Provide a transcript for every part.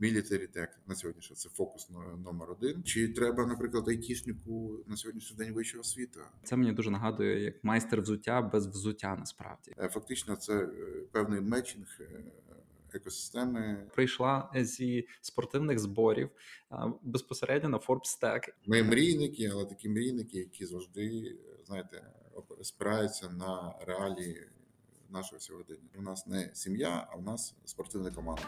Military Tech на сьогоднішній це фокус номер один. Чи треба, наприклад, айтішнику на сьогоднішній день вищого освіти? Це мені дуже нагадує як майстер взуття без взуття насправді. Фактично це певний мечінг екосистеми. Прийшла зі спортивних зборів безпосередньо на Forbes Tech. Ми мрійники, але такі мрійники, які завжди, знаєте, спираються на реалії нашого сьогодення. У нас не сім'я, а у нас спортивна команда.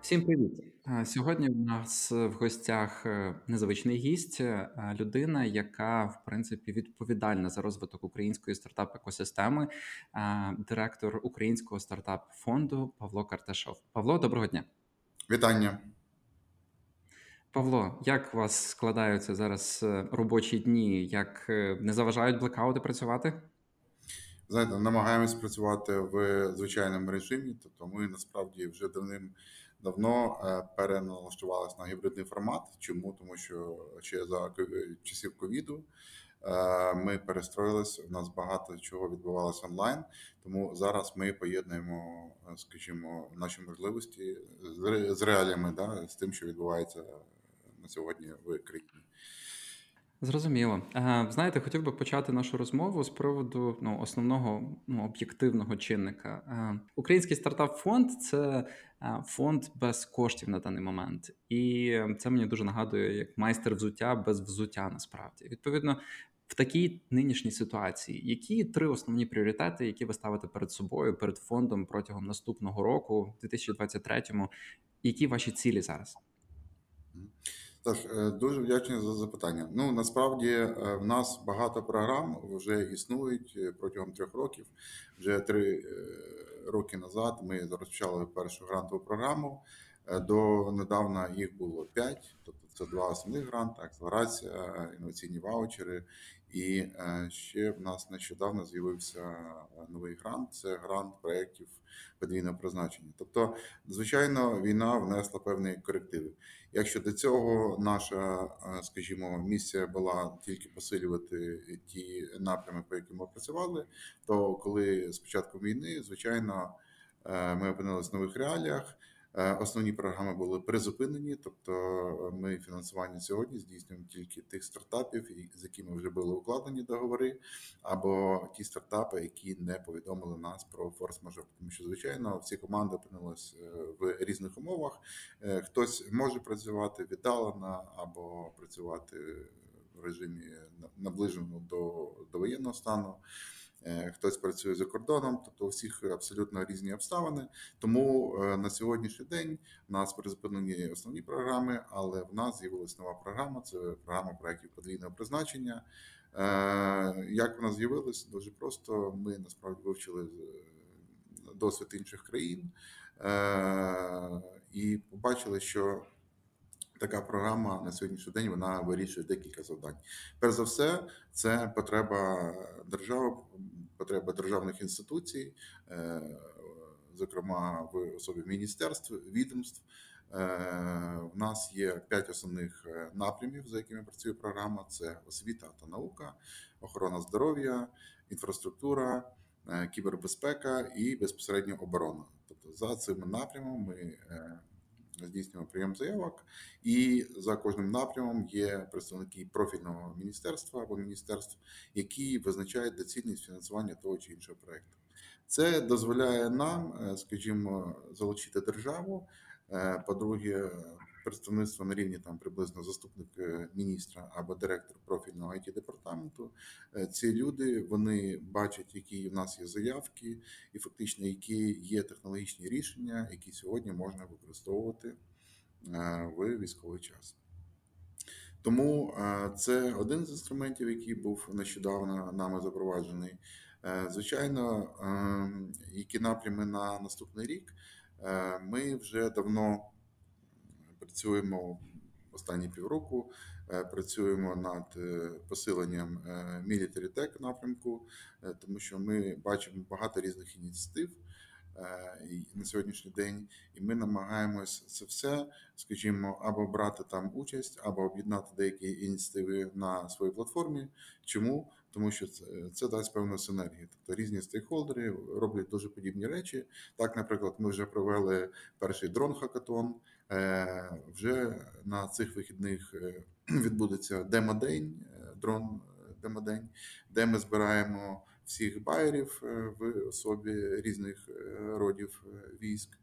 Всім привіт! Сьогодні у нас в гостях незвичний гість, людина, яка, в принципі, відповідальна за розвиток української стартап-екосистеми, директор Українського стартап-фонду Павло Карташов. Павло, доброго дня! Вітання! Павло, як у вас складаються зараз робочі дні? Як не заважають блекаути працювати? Знаєте, намагаємось працювати в звичайному режимі, тобто ми насправді вже давно переналаштувалися на гібридний формат. Чому? Тому що ще за часів ковіду ми перестроїлися, у нас багато чого відбувалося онлайн, тому зараз ми поєднуємо, скажімо, наші можливості з реаліями, да, з тим, що відбувається на сьогодні в країні. Зрозуміло. Знаєте, хотів би почати нашу розмову з приводу основного об'єктивного чинника. Український стартап-фонд – це фонд без коштів на даний момент. І це мені дуже нагадує як майстер взуття без взуття насправді. Відповідно, в такій нинішній ситуації, які три основні пріоритети, які ви ставите перед собою, перед фондом протягом наступного року, 2023-му, які ваші цілі зараз? Тож, дуже вдячний за запитання. Насправді, в нас багато програм вже існують протягом 3 років. Вже 3 роки назад ми розпочали першу грантову програму. До недавно їх було 5, тобто це 2 основних гранти, акселерація, інноваційні ваучери. І ще в нас нещодавно з'явився новий грант, це грант проєктів подвійного призначення. Тобто, звичайно, війна внесла певні корективи. Якщо до цього наша, скажімо, місія була тільки посилювати ті напрями, по яким ми працювали, то коли з початком війни, звичайно, ми опинилися в нових реаліях. Основні програми були призупинені, тобто ми фінансування сьогодні здійснюємо тільки тих стартапів, з якими вже були укладені договори, або ті стартапи, які не повідомили нас про форс-мажор. Тому що, звичайно, всі команди опинились в різних умовах. Хтось може працювати віддалено або працювати в режимі наближеному до воєнного стану. Хтось працює за кордоном, тобто у всіх абсолютно різні обставини. Тому на сьогоднішній день у нас призупинені основні програми, але в нас з'явилася нова програма, це програма проєктів подвійного призначення. Як вона з'явилася? Дуже просто. Ми насправді вивчили досвід інших країн і побачили, що така програма на сьогоднішній день вона вирішує декілька завдань. Перш за все, це потреба держави, потреба державних інституцій, зокрема в особі міністерств, відомств. У нас є 5 основних напрямів, за якими працює програма. Це освіта та наука, охорона здоров'я, інфраструктура, кібербезпека і безпосередньо оборона. Тобто за цими напрямами ми здійснюємо прийом заявок, і за кожним напрямом є представники профільного міністерства або міністерств, які визначають доцільність фінансування того чи іншого проєкту. Це дозволяє нам, скажімо, залучити державу, по-друге, представництво на рівні там приблизно заступник міністра або директор профільного IT-департаменту. Ці люди, вони бачать, які в нас є заявки і фактично, які є технологічні рішення, які сьогодні можна використовувати в військовий час. Тому це один з інструментів, який був нещодавно нами запроваджений. Звичайно, які напрями на наступний рік, ми вже давно працюємо останні півроку, працюємо над посиленням Military Tech напрямку, тому що ми бачимо багато різних ініціатив на сьогоднішній день, і ми намагаємось це все, скажімо, або брати там участь, або об'єднати деякі ініціативи на своїй платформі. Чому? тому що це дасть певну синергію. Тобто різні стейкхолдери роблять дуже подібні речі. Так, наприклад, ми вже провели перший дрон-хакатон, вже на цих вихідних відбудеться демодень, дрон-демодень, де ми збираємо всіх байерів в особі різних родів військ.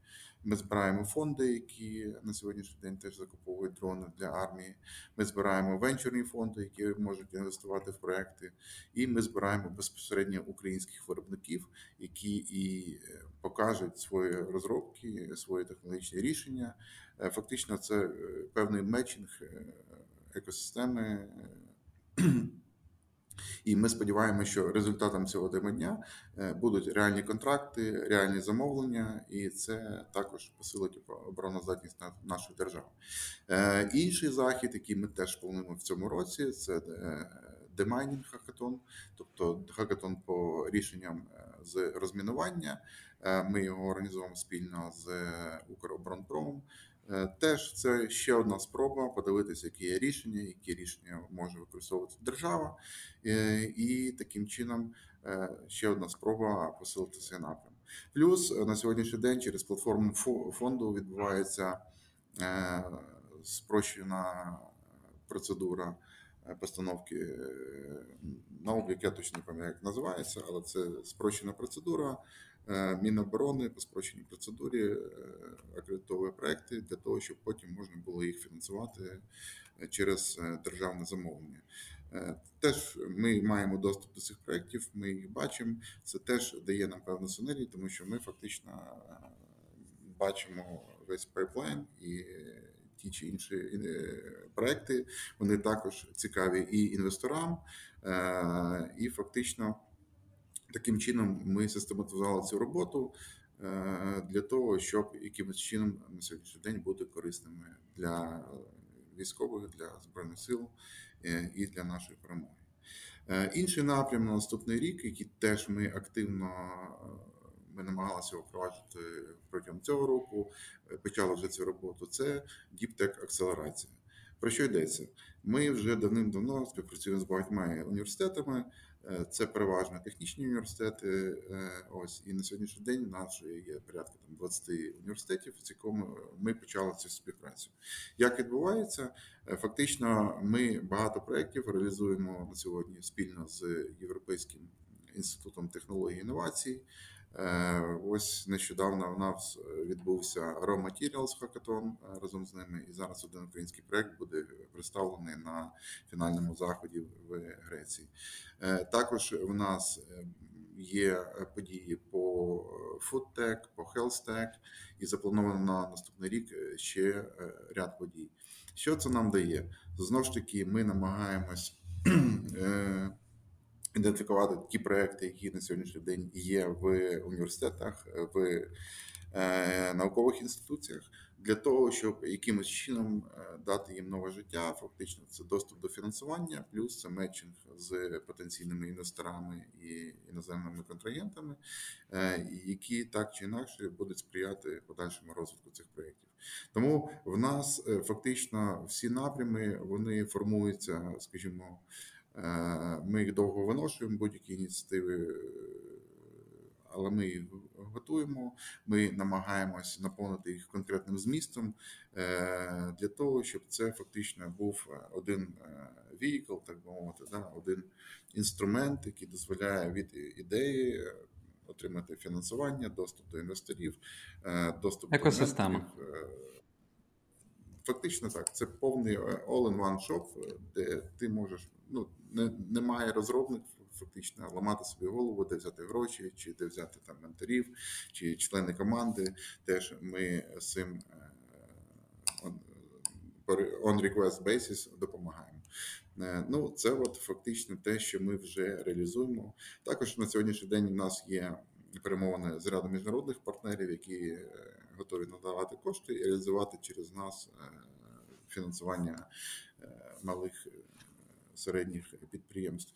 Ми збираємо фонди, які на сьогоднішній день теж закуповують дрони для армії. Ми збираємо венчурні фонди, які можуть інвестувати в проекти. І ми збираємо безпосередньо українських виробників, які і покажуть свої розробки, свої технологічні рішення. Фактично це певний мечінг екосистеми. І ми сподіваємося, що результатом цього демодня будуть реальні контракти, реальні замовлення, і це також посилить обороноздатність нашої держави. Інший захід, який ми теж плануємо в цьому році, це демайнінг-хакатон, тобто хакатон по рішенням з розмінування. Ми його організуємо спільно з Укроборонпромом. Теж це ще одна спроба подивитися, які рішення може використовувати держава, і таким чином ще одна спроба посилити цей напрям. Плюс на сьогоднішній день через платформу фонду відбувається спрощена процедура постановки на облік, я точно не пам'ятаю, як називається, але це спрощена процедура. Міноборони по спрощеній процедурі акредитовує проекти для того, щоб потім можна було їх фінансувати через державне замовлення. Теж ми маємо доступ до цих проєктів, ми їх бачимо. Це теж дає нам певну синергію, тому що ми фактично бачимо весь пайплайн і ті чи інші проекти. Вони також цікаві і інвесторам, і фактично таким чином ми систематизували цю роботу для того, щоб якимось чином на сьогоднішній день бути корисними для військових, для Збройних сил і для нашої перемоги. Інший напрям на наступний рік, який теж ми активно намагалися впроваджувати протягом цього року, почали вже цю роботу, це діптек-акселерація. Про що йдеться? Ми вже давним-давно співпрацюємо з багатьма університетами. Це переважно технічні університети. Ось, і на сьогоднішній день у нас вже є порядка 20 університетів, з якими ми почали цю співпрацю. Як відбувається? Фактично ми багато проєктів реалізуємо на сьогодні спільно з Європейським інститутом технологій та інновацій. Ось нещодавно в нас відбувся Raw Materials Hackathon разом з ними, і зараз один український проект буде представлений на фінальному заході в Греції. Також в нас є події по Food Tech, по Health Tech, і заплановано на наступний рік ще ряд подій. Що це нам дає? Знову ж таки, ми намагаємось ідентифікувати ті проекти, які на сьогоднішній день є в університетах, в наукових інституціях, для того, щоб якимось чином дати їм нове життя. Фактично це доступ до фінансування, плюс це мечінг з потенційними інвесторами і іноземними контрагентами, які так чи інакше будуть сприяти подальшому розвитку цих проєктів. Тому в нас фактично всі напрями, вони формуються, скажімо, ми їх довго виношуємо, будь-які ініціативи, але ми їх готуємо, ми намагаємося наповнити їх конкретним змістом для того, щоб це фактично був один віїкл, так би мовити, один інструмент, який дозволяє від ідеї отримати фінансування, доступ до інвесторів, доступ до екосистеми. Фактично так, це повний all-in-one shop, де ти можеш, немає розробник фактично ламати собі голову, де взяти гроші, чи де взяти там менторів, чи члени команди. Теж ми з цим on request basis допомагаємо. Це фактично те, що ми вже реалізуємо. Також на сьогоднішній день у нас є перемовини з рядом міжнародних партнерів, які готові надавати кошти і реалізувати через нас фінансування малих, середніх підприємств.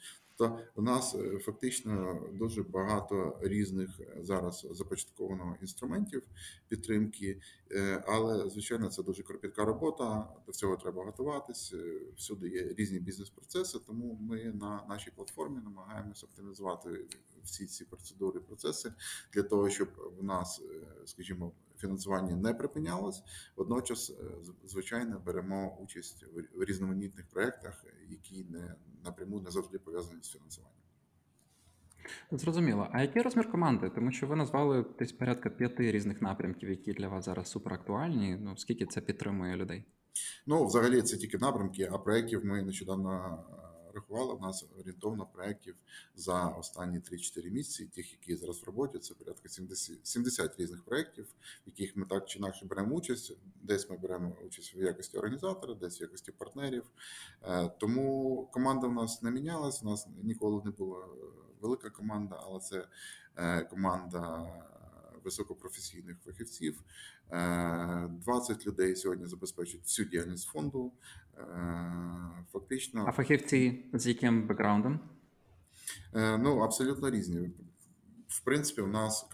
Тобто у нас фактично дуже багато різних зараз започаткованого інструментів підтримки, але, звичайно, це дуже кропітка робота, до всього треба готуватись, всюди є різні бізнес-процеси, тому ми на нашій платформі намагаємося оптимізувати всі ці процедури і процеси для того, щоб в нас, скажімо, фінансування не припинялось. Водночас, звичайно, беремо участь в різноманітних проєктах, які напряму не завжди пов'язані з фінансуванням. Зрозуміло. А який розмір команди? Тому що ви назвали десь порядка 5 різних напрямків, які для вас зараз суперактуальні. Ну, скільки це підтримує людей? Ну, взагалі, це тільки напрямки, а проєктів ми нещодавно рахували. У нас орієнтовно проєктів за останні 3-4 місяці, тих, які зараз в роботі, це порядка 70 різних проєктів, в яких ми так чи інакше беремо участь. Десь ми беремо участь в якості організатора, десь в якості партнерів. Тому команда в нас не мінялась, у нас ніколи не була велика команда, але це команда високопрофесійних фахівців. 20 людей сьогодні забезпечують всю діяльність фонду. Фактично... А фахівці з яким бекграундом? Ну, абсолютно різні. В принципі, у нас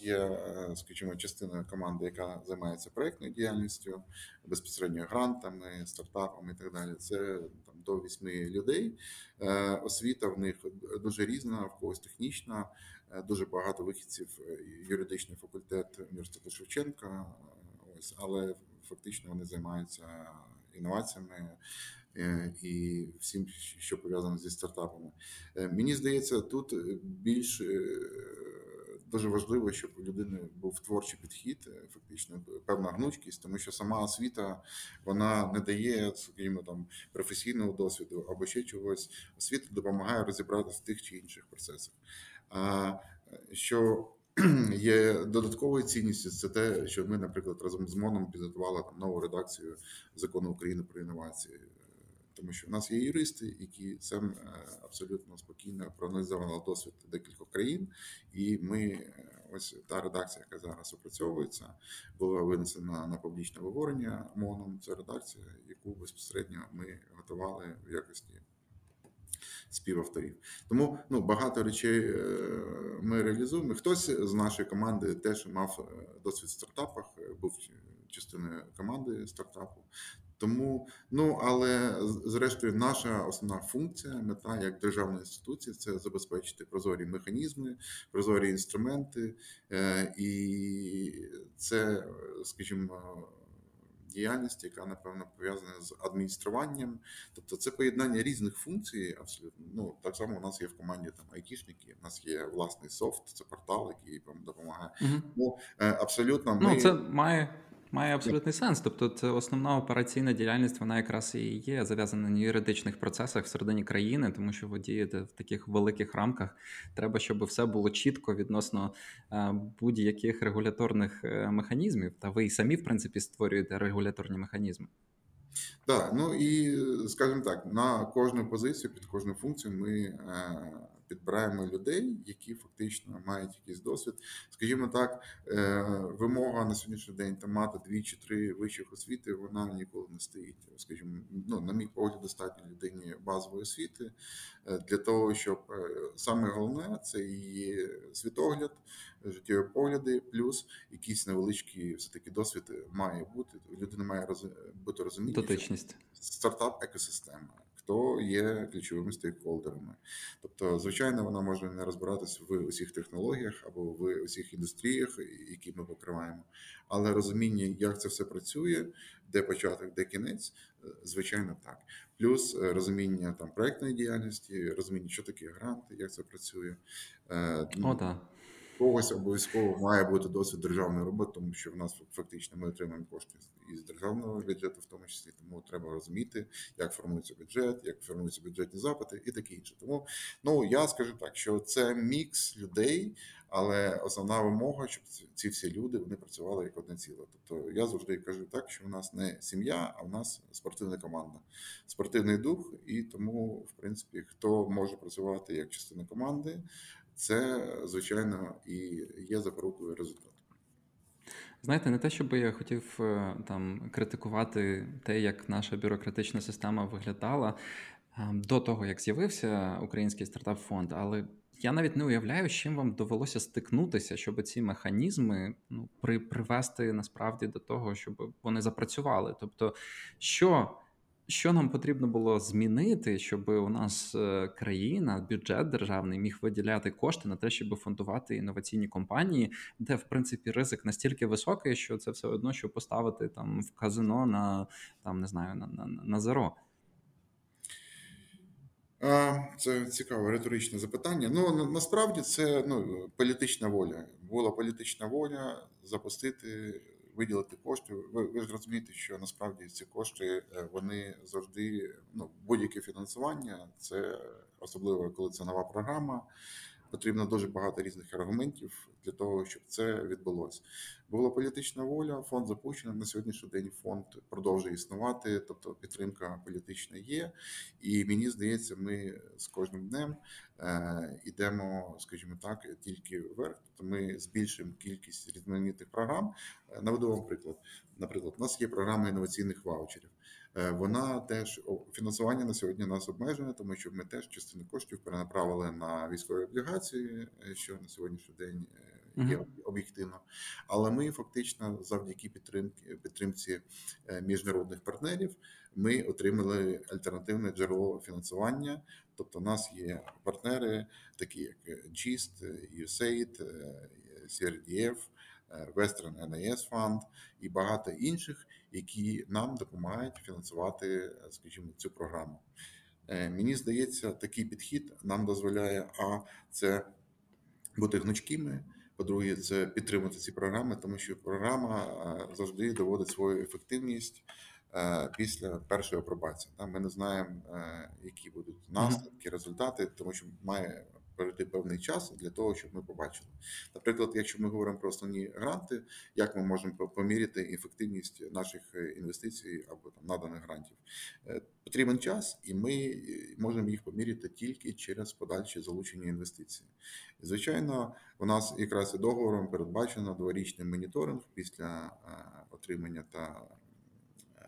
є, скажімо, частина команди, яка займається проєктною діяльністю, безпосередньо грантами, стартапами і так далі. Це там до 8 людей. Освіта в них дуже різна, в когось технічна. Дуже багато вихідців юридичний факультет університету Шевченка, ось, але фактично вони займаються інноваціями і всім, що пов'язано зі стартапами. Мені здається, тут більш дуже важливо, щоб у людини був творчий підхід, фактично певна гнучкість, тому що сама освіта, вона не дає, скажімо, там професійного досвіду або ще чогось. Освіта допомагає розібратися в тих чи інших процесах. А що є додатковою цінністю, це те, що ми, наприклад, разом з МОНом підготували нову редакцію закону України про інновації. Тому що в нас є юристи, які сам абсолютно спокійно проаналізували досвід декількох країн. І ми, ось та редакція, яка зараз опрацьовується, була винесена на публічне обговорення МОНом. Це редакція, яку безпосередньо ми готували в якості співавторів. Тому багато речей ми реалізуємо. Хтось з нашої команди теж мав досвід в стартапах, був частиною команди стартапу. Тому, але зрештою наша основна функція, мета як державної інституції, це забезпечити прозорі механізми, прозорі інструменти, і це, скажімо, діяльність, яка, напевно, пов'язана з адмініструванням. Тобто це поєднання різних функцій абсолютно. Так само у нас є в команді там айтішники, у нас є власний софт, це портал, який вам допомагає. Угу. Абсолютно ми... це має абсолютний сенс. Тобто це основна операційна діяльність, вона якраз і є зав'язана на юридичних процесах всередині країни, тому що ви дієте в таких великих рамках. Треба, щоб все було чітко відносно будь-яких регуляторних механізмів. Та ви і самі, в принципі, створюєте регуляторні механізми. Так, і, скажімо так, на кожну позицію, під кожну функцію ми підбираємо людей, які фактично мають якийсь досвід. Скажімо так, вимога на сьогоднішній день там мати 2 чи 3 вищих освіти, вона ніколи не стоїть. Скажімо, на мій погляд, достатньо людині базової освіти для того, щоб саме головне це її світогляд, життєві погляди, плюс якийсь невеличкий все-таки досвід має бути. Людина має бути розуміти стартап-екосистема, хто є ключовими стейкхолдерами. Тобто, звичайно, вона може не розбиратись в усіх технологіях або в усіх індустріях, які ми покриваємо. Але розуміння, як це все працює, де початок, де кінець, звичайно, так. Плюс розуміння там проєктної діяльності, розуміння, що таке гранти, як це працює. Когось обов'язково має бути досвід державної роботи, тому що в нас фактично ми отримуємо кошти із державного бюджету, в тому числі, тому треба розуміти, як формується бюджет, як формуються бюджетні запити і таке інше. Тому, я скажу так, що це мікс людей, але основна вимога, щоб ці всі люди, вони працювали як одне ціле. Тобто я завжди кажу так, що в нас не сім'я, а в нас спортивна команда, спортивний дух, і тому, в принципі, хто може працювати як частина команди, це, звичайно, і є запорукою результату. Знаєте, не те, щоб я хотів критикувати те, як наша бюрократична система виглядала, до того, як з'явився Український стартап-фонд, але я навіть не уявляю, з чим вам довелося стикнутися, щоб ці механізми привести насправді до того, щоб вони запрацювали. Тобто, що нам потрібно було змінити, щоб у нас країна, бюджет державний міг виділяти кошти на те, щоб фондувати інноваційні компанії, де, в принципі, ризик настільки високий, що це все одно, що поставити там в казино на, там, не знаю, на зеро? Це цікаве риторичне запитання. Насправді це політична воля. Була політична воля запустити, виділити кошти. Ви ж розумієте, що насправді ці кошти, вони завжди, будь-яке фінансування, це особливо, коли це нова програма, потрібно дуже багато різних аргументів для того, щоб це відбулося. Була політична воля, фонд запущений, на сьогоднішній день фонд продовжує існувати, тобто підтримка політична є. І мені здається, ми з кожним днем йдемо, скажімо так, тільки вверх. Тобто ми збільшуємо кількість різноманітних програм. Наведу вам приклад. Наприклад, у нас є програма інноваційних ваучерів. Вона теж, фінансування на сьогодні нас обмежене, тому що ми теж частину коштів перенаправили на військові облігації, що на сьогоднішній день є об'єктивно. Але ми фактично завдяки підтримці міжнародних партнерів ми отримали альтернативне джерело фінансування. Тобто у нас є партнери, такі як GIST, USAID, CRDF, Western NAS Fund і багато інших, які нам допомагають фінансувати, скажімо, цю програму. Мені здається, такий підхід нам дозволяє, це бути гнучкими, по-друге, це підтримати ці програми, тому що програма завжди доводить свою ефективність після першої апробації. Ми не знаємо, які будуть наслідки, результати, тому що має пройти певний час для того, щоб ми побачили. Наприклад, якщо ми говоримо про основні гранти, як ми можемо поміряти ефективність наших інвестицій або там наданих грантів. Потрібен час, і ми можемо їх поміряти тільки через подальші залучення інвестицій. Звичайно, у нас якраз і договором передбачено 2-річний моніторинг після отримання та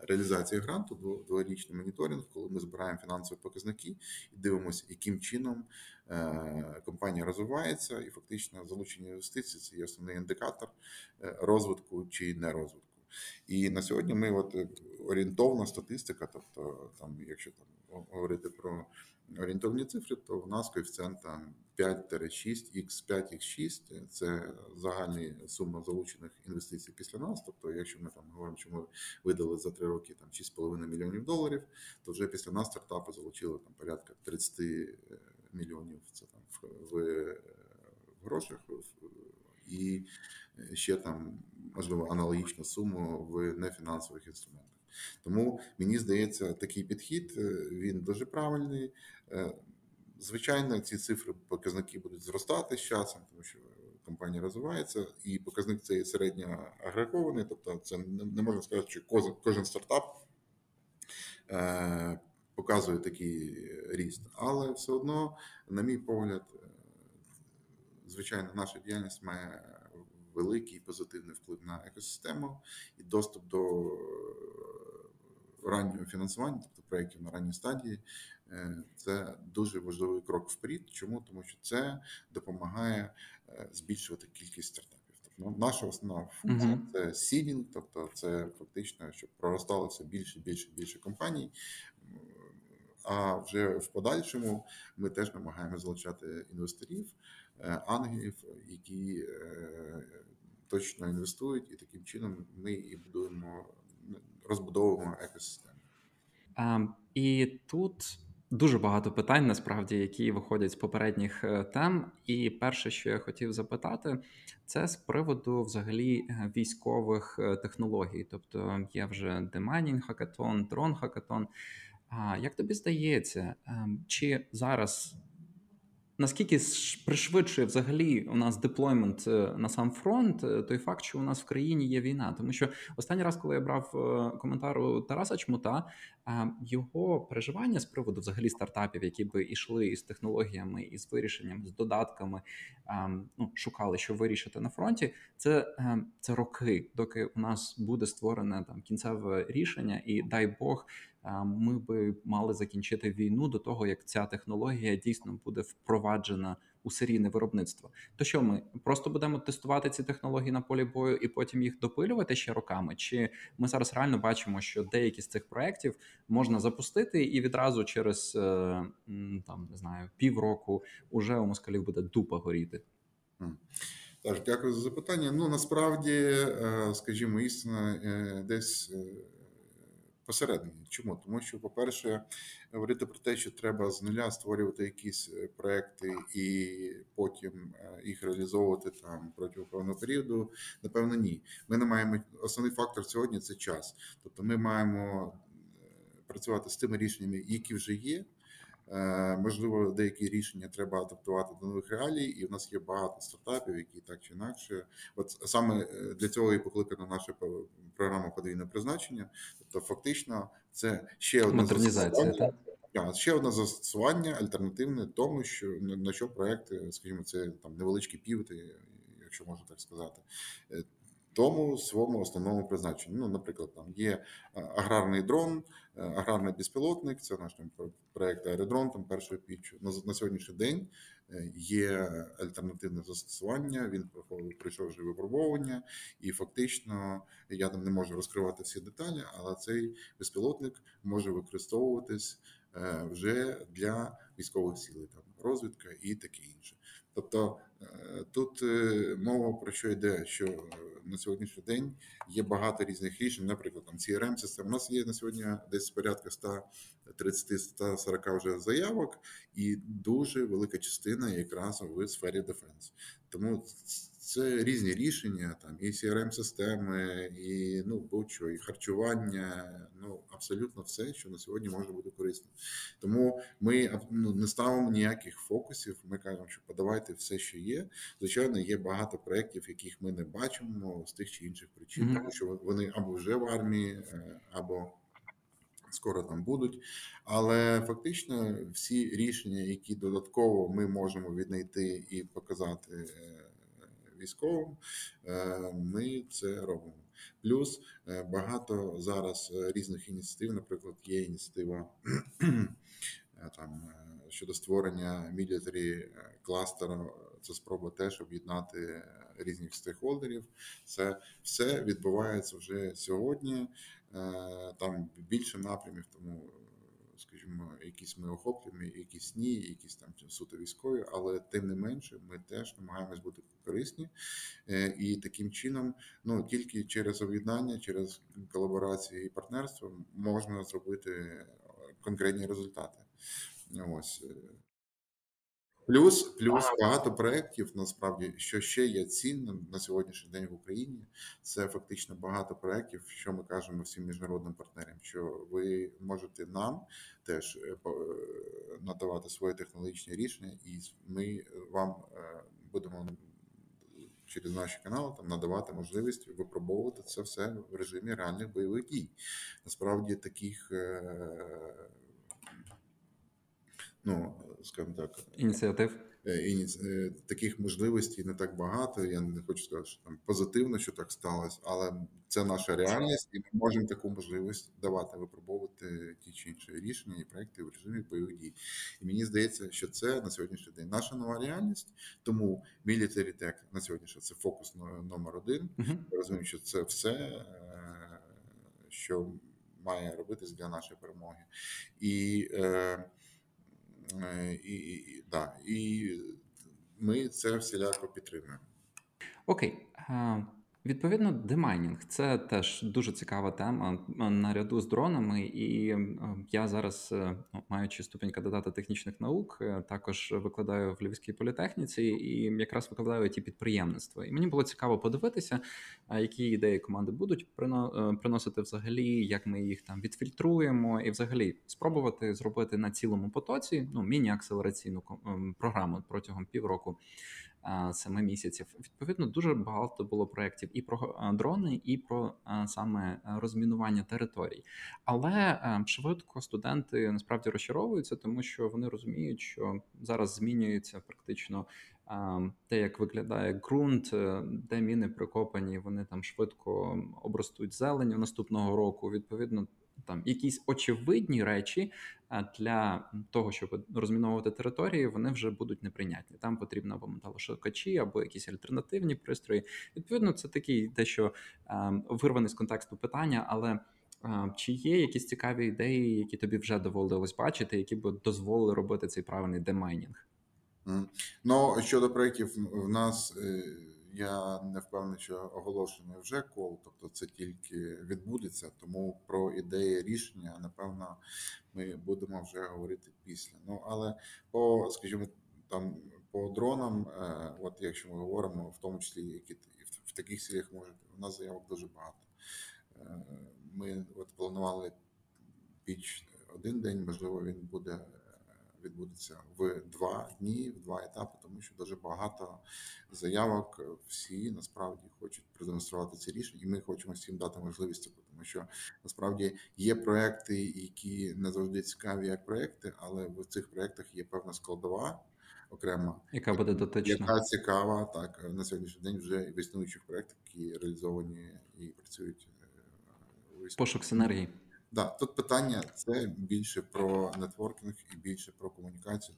реалізації гранту, 2-річний моніторинг, коли ми збираємо фінансові показники і дивимося, яким чином компанія розвивається, і фактично залучення інвестицій – це є основний індикатор розвитку чи нерозвитку. І на сьогодні ми орієнтовна статистика, тобто там, якщо там говорити про орієнтовні цифри, то в нас коефіцієнт там 5-6, X5, X6 – це загальна сума залучених інвестицій після нас. Тобто, якщо ми там говоримо, що ми видали за 3 роки там $6.5 мільйонів, то вже після нас стартапи залучили там порядка 30 мільйонів це там в грошах, і ще там, можливо, аналогічну суму в нефінансових інструментах. Тому, мені здається, такий підхід, він дуже правильний. Звичайно, ці цифри, показники будуть зростати з часом, тому що компанія розвивається, і показник цей середньо агрегований, тобто це не можна сказати, що кожен стартап показує такий ріст. Але все одно, на мій погляд, звичайно, наша діяльність має великий позитивний вплив на екосистему і доступ до раннього фінансування, тобто проєктів на ранній стадії. Це дуже важливий крок вперед. Чому? Тому що це допомагає збільшувати кількість стартапів. Тобто, наша основна функція – це сідінг, тобто це фактично, щоб проросталося більше компаній. А вже в подальшому ми теж намагаємося залучати інвесторів, ангелів, які точно інвестують, і таким чином ми і будуємо, розбудовуємо екосистему. І тут дуже багато питань, насправді, які виходять з попередніх тем. І перше, що я хотів запитати, це з приводу взагалі військових технологій. Тобто є вже демайнінг-хакатон, дрон-хакатон. Як тобі здається, чи зараз, наскільки пришвидшує взагалі у нас деплоймент на сам фронт той факт, що у нас в країні є війна? Тому що останній раз, коли я брав коментар у Тараса Чмута, його переживання з приводу взагалі стартапів, які би йшли із технологіями, із вирішенням, з додатками, шукали, що вирішити на фронті, це роки, доки у нас буде створене там кінцеве рішення, і дай Бог, ми би мали закінчити війну до того, як ця технологія дійсно буде впроваджена у серійне виробництво. То що ми просто будемо тестувати ці технології на полі бою і потім їх допилювати ще роками? Чи ми зараз реально бачимо, що деякі з цих проєктів можна запустити і відразу через там, не знаю, півроку уже у москалів буде дупа горіти? Так, дякую за запитання. Ну, насправді, скажімо, істина десь посередині. Чому? Тому що, по-перше, говорити про те, що треба з нуля створювати якісь проекти і потім їх реалізовувати там протягом певного періоду, напевно, ні. Ми не маємо, основний фактор сьогодні – це час. Тобто ми маємо працювати з тими рішеннями, які вже є. Можливо, деякі рішення треба адаптувати до нових реалій, і в нас є багато стартапів, які так чи інакше. От саме для цього і покликана наша програма подвійне призначення. Тобто фактично це ще одне застосування, альтернативне тому, що на що проєкти, скажімо, це там невеличкі півоти, якщо можна так сказати. Тому своєму основному призначенню. Ну, наприклад, там є аграрний дрон, аграрний безпілотник, це наш там проєкт Аеродрон, там першого пітчу. На сьогоднішній день є альтернативне застосування, він пройшов вже випробування, і фактично, я там не можу розкривати всі деталі, але цей безпілотник може використовуватись вже для військових цілей, там розвідка і таке інше. Тобто тут мова про що йде, що на сьогоднішній день є багато різних рішень, наприклад, там CRM-систем. У нас є на сьогодні десь порядка 130-140 вже заявок, і дуже велика частина якраз в сфері дефенс. Тому це різні рішення, там і CRM-системи, і ну будь-що, і харчування, ну абсолютно все, що на сьогодні може бути корисно. Тому ми не ставимо ніяких фокусів. Ми кажемо, що подавайте все, що є. Звичайно, є багато проєктів, яких ми не бачимо з тих чи інших причин, тому що вони або вже в армії, або скоро там будуть, але фактично всі рішення, які додатково ми можемо віднайти і показати військовим, ми це робимо. Плюс багато зараз різних ініціатив, наприклад, є ініціатива там щодо створення military кластера, це спроба теж об'єднати різних стейкхолдерів. Це все відбувається вже сьогодні, там більше напрямів, тому, скажімо, якісь ми охоплюємо, якісь ні, якісь там суто військові, але тим не менше ми теж намагаємось бути корисні. І таким чином, ну, тільки через об'єднання, через колаборацію і партнерство можна зробити конкретні результати. Ось. Плюс багато проєктів, насправді, що ще є цінним на сьогоднішній день в Україні, це фактично багато проєктів, що ми кажемо всім міжнародним партнерам, що ви можете нам теж надавати свої технологічні рішення, і ми вам будемо через наші канали там надавати можливість випробовувати це все в режимі реальних бойових дій. Насправді, таких, ну, скажімо так, ініціатив, таких можливостей не так багато. Я не хочу сказати, що там позитивно, що так сталося, але це наша реальність, і ми можемо таку можливість давати, випробовувати ті чи інші рішення і проекти в режимі бойових дій. І мені здається, що це на сьогоднішній день наша нова реальність, тому Military Tech на сьогоднішній це фокус номер один. Я розумію, що це все, що має робитись для нашої перемоги. І ми це всіляко підтримуємо. Окей. Відповідно, демайнінг – це теж дуже цікава тема наряду з дронами. І я зараз, маючи ступінь кандидата технічних наук, також викладаю в Львівській політехніці і якраз викладаю ті підприємництва. І мені було цікаво подивитися, які ідеї команди будуть приносити взагалі, як ми їх там відфільтруємо і взагалі спробувати зробити на цілому потоці, ну, міні-акселераційну програму протягом півроку. 7 місяців. Відповідно, дуже багато було проєктів і про дрони, і про саме розмінування територій. Але швидко студенти насправді розчаровуються, тому що вони розуміють, що зараз змінюється практично те, як виглядає ґрунт, де міни прикопані, вони там швидко обростуть зеленню наступного року. Відповідно, там якісь очевидні речі для того, щоб розміновувати території, вони вже будуть неприйнятні. Там потрібно або металошукачі, або якісь альтернативні пристрої. Відповідно, це такий дещо вирваний з контексту питання, але чи є якісь цікаві ідеї, які тобі вже доводилось бачити, які б дозволили робити цей правильний демайнінг? Ну, щодо проєктів, в нас, я не впевнений, що оголошений вже кол, тобто це тільки відбудеться, тому про ідеї рішення, напевно, ми будемо вже говорити після. Ну, але по, скажімо, там, по дронам, от якщо ми говоримо, в тому числі, які в таких цілях можуть, у нас заявок дуже багато. Ми от планували піч один день, можливо, він буде відбудеться в 2 дні, в 2 етапи, тому що дуже багато заявок, всі насправді хочуть продемонструвати ці рішення, і ми хочемо всім дати можливість, тому що насправді є проекти, які не завжди цікаві як проекти, але в цих проектах є певна складова окрема, яка буде дотична, яка цікава, так, на сьогоднішній день вже в існуючих проєктах, які реалізовані і працюють. Пошук синергії. Да, тут питання це більше про нетворкінг і більше про комунікацію.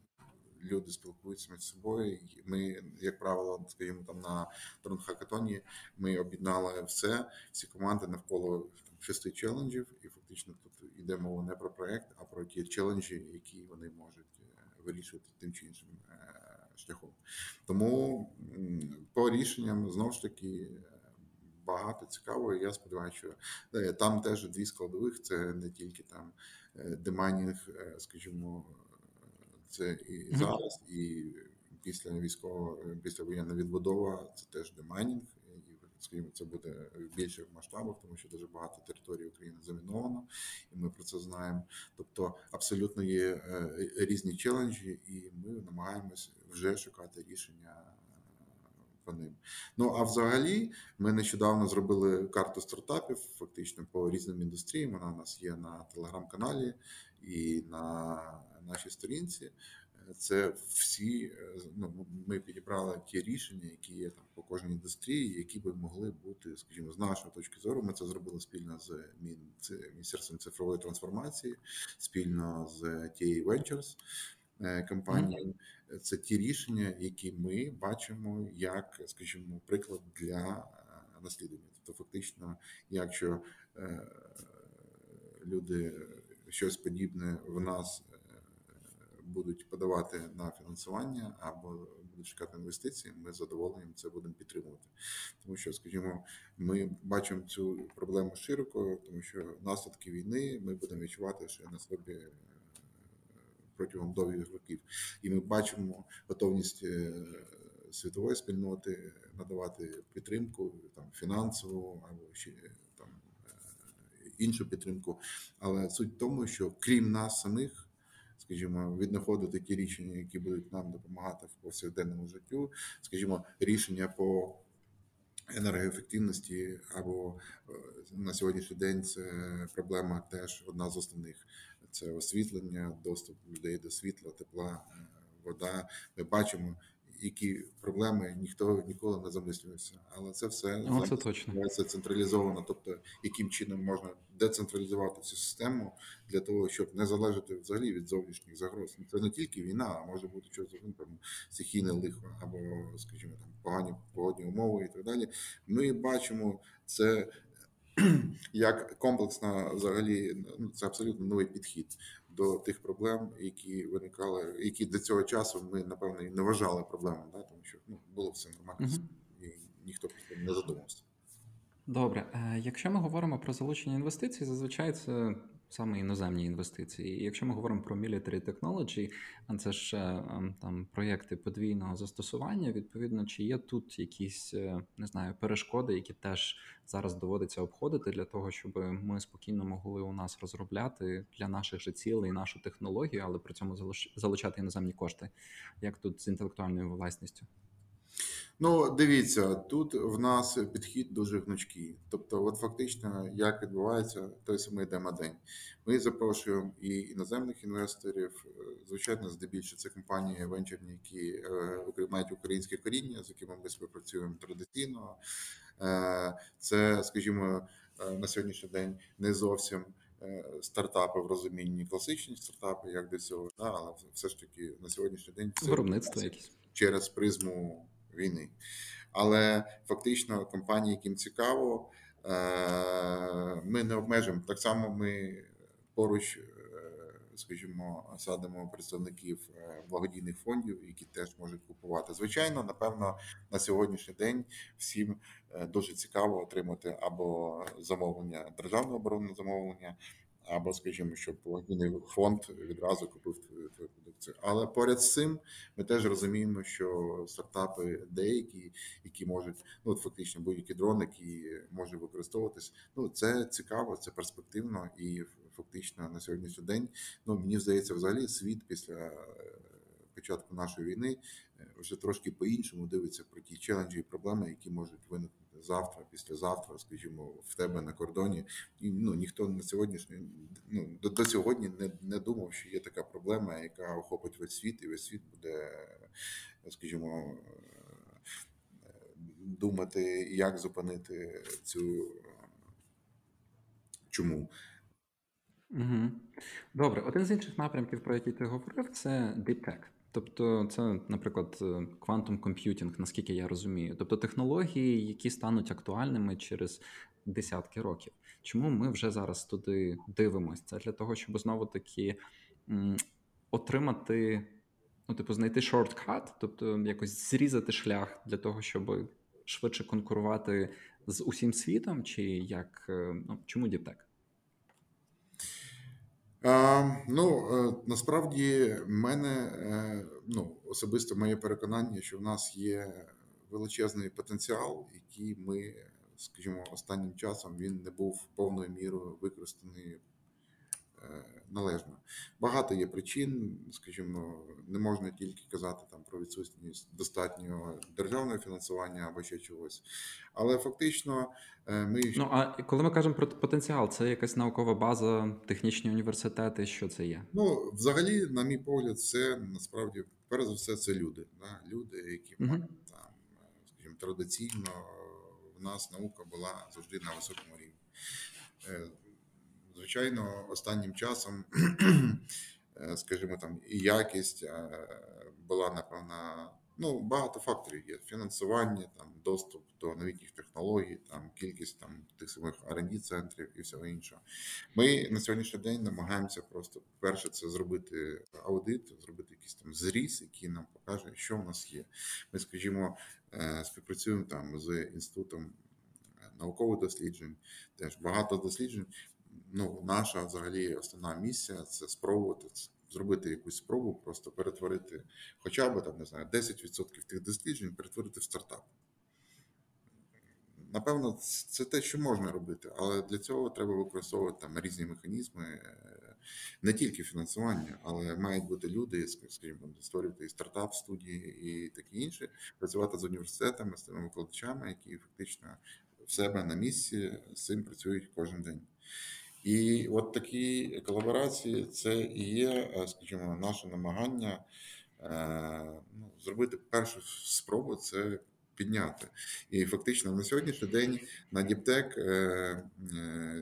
Люди спілкуються між собою. Ми, як правило, скажімо, там на Дронхакатоні ми об'єднали всі команди навколо там 6 челенджів, і фактично тут йде мова не про проект, а про ті челенджі, які вони можуть вирішувати тим чи іншим шляхом. Тому по рішенням знову ж таки багато цікавого, і я сподіваюся, що там теж 2 складових, це не тільки там демайнінг, скажімо, це і зараз, і після військового, після воєнна відбудова, це теж демайнінг, і, скажімо, це буде в більших масштабах, тому що дуже багато територій України заміновано, і ми про це знаємо. Тобто абсолютно є різні челенджі, і ми намагаємось вже шукати рішення по ним. Ну, а взагалі, ми нещодавно зробили карту стартапів, фактично, по різним індустріям. Вона у нас є на телеграм-каналі і на нашій сторінці. Це всі, ну, ми підібрали ті рішення, які є там по кожній індустрії, які би могли бути, скажімо, з нашої точки зору. Ми це зробили спільно з Міністерством цифрової трансформації, спільно з TA Ventures компанією. Це ті рішення, які ми бачимо як, скажімо, приклад для наслідування. Тобто фактично, якщо люди щось подібне в нас будуть подавати на фінансування або будуть шукати інвестиції, ми з задоволенням це будемо підтримувати. Тому що, скажімо, ми бачимо цю проблему широко, тому що наслідки війни ми будемо відчувати ще на собі протягом довгих років. І ми бачимо готовність світової спільноти надавати підтримку там, фінансову або ще, там, іншу підтримку. Але суть в тому, що крім нас самих, скажімо, віднаходити ті рішення, які будуть нам допомагати в повсякденному життю, скажімо, рішення по енергоефективності або на сьогоднішній день це проблема теж одна з основних. Це освітлення, доступ людей до світла, тепла, вода. Ми бачимо, які проблеми ніхто ніколи не замислюється. Але це все це централізовано. Тобто, яким чином можна децентралізувати цю систему для того, щоб не залежати взагалі від зовнішніх загроз. Це не тільки війна, а може бути щось там стихійне лихо або, скажімо, там погані погодні умови і так далі. Ми бачимо це як комплексно, взагалі, це абсолютно новий підхід до тих проблем, які виникали, які до цього часу ми, напевно, і не вважали проблемами, да? Тому що було все нормально, і ніхто не задумався. Добре. Якщо ми говоримо про залучення інвестицій, зазвичай це саме іноземні інвестиції. І якщо ми говоримо про military technology, це ж там проєкти подвійного застосування, відповідно, чи є тут якісь, не знаю, перешкоди, які теж зараз доводиться обходити для того, щоб ми спокійно могли у нас розробляти для наших же цілей нашу технологію, але при цьому залучати іноземні кошти, як тут з інтелектуальною власністю? Ну, дивіться, тут в нас підхід дуже гнучкий. Тобто, от фактично, як відбувається той самий демодень. Ми запрошуємо і іноземних інвесторів, звичайно, здебільшого це компанії венчурні, які мають українське коріння, з якими ми співпрацюємо традиційно. Це, скажімо, на сьогоднішній день не зовсім стартапи в розумінні класичні стартапи, як до цього, але все ж таки на сьогоднішній день це виробництво якісь через призму війни. Але фактично компанії, яким цікаво, ми не обмежимо. Так само ми поруч, скажімо, садимо представників благодійних фондів, які теж можуть купувати. Звичайно, напевно, на сьогоднішній день всім дуже цікаво отримати або замовлення, державне оборонне замовлення, або, скажімо, щоб благодійний фонд відразу купив твою продукцію. Але поряд з цим ми теж розуміємо, що стартапи деякі, які можуть, фактично будь-який дрон, який може використовуватись, це цікаво, це перспективно і фактично на сьогоднішній день, мені здається, взагалі світ після початку нашої війни вже трошки по-іншому дивиться про ті челенджі і проблеми, які можуть виникнути завтра, післязавтра, скажімо, в тебе на кордоні. І, ніхто на сьогоднішній, до сьогодні не думав, що є така проблема, яка охопить весь світ, і весь світ буде, скажімо, думати, як зупинити цю чуму. Угу. Добре, один з інших напрямків, про який ти говорив, це Deep Tech. Тобто це, наприклад, квантум комп'ютінг, наскільки я розумію. Тобто технології, які стануть актуальними через десятки років. Чому ми вже зараз туди дивимося? Це для того, щоб знову-таки отримати, знайти шорткат, тобто якось зрізати шлях для того, щоб швидше конкурувати з усім світом, чи як, чому Deep Tech? Насправді, особисто моє переконання, що в нас є величезний потенціал, який ми, скажімо, останнім часом він не був повною мірою використаний належно. Багато є причин, скажімо, не можна тільки казати там про відсутність достатнього державного фінансування або ще чогось. Але фактично ми... а коли ми кажемо про потенціал, це якась наукова база, технічні університети, що це є? Взагалі, на мій погляд, це насправді, перш за все, це люди. Да? Люди, які мають там, скажімо, традиційно в нас наука була завжди на високому рівні. Звичайно, останнім часом, скажімо, там і якість була, напевно, багато факторів є. Фінансування, там, доступ до новітніх технологій, там, кількість там, тих самих R&D-центрів і всього іншого. Ми на сьогоднішній день намагаємося просто, перше, це зробити аудит, зробити якийсь там зріз, який нам покаже, що в нас є. Ми, скажімо, співпрацюємо там з Інститутом наукових досліджень, теж багато досліджень. Наша взагалі основна місія – це спробувати зробити якусь спробу, просто перетворити хоча б 10% тих досліджень перетворити в стартап. Напевно, це те, що можна робити, але для цього треба використовувати там різні механізми, не тільки фінансування, але мають бути люди, скажімо, створювати і стартап-студії і таке інше, працювати з університетами, з тими викладачами, які фактично в себе на місці з цим працюють кожен день. І от такі колаборації, це і є, скажімо, наше намагання зробити першу спробу це підняти. І фактично на сьогоднішній день на DeepTech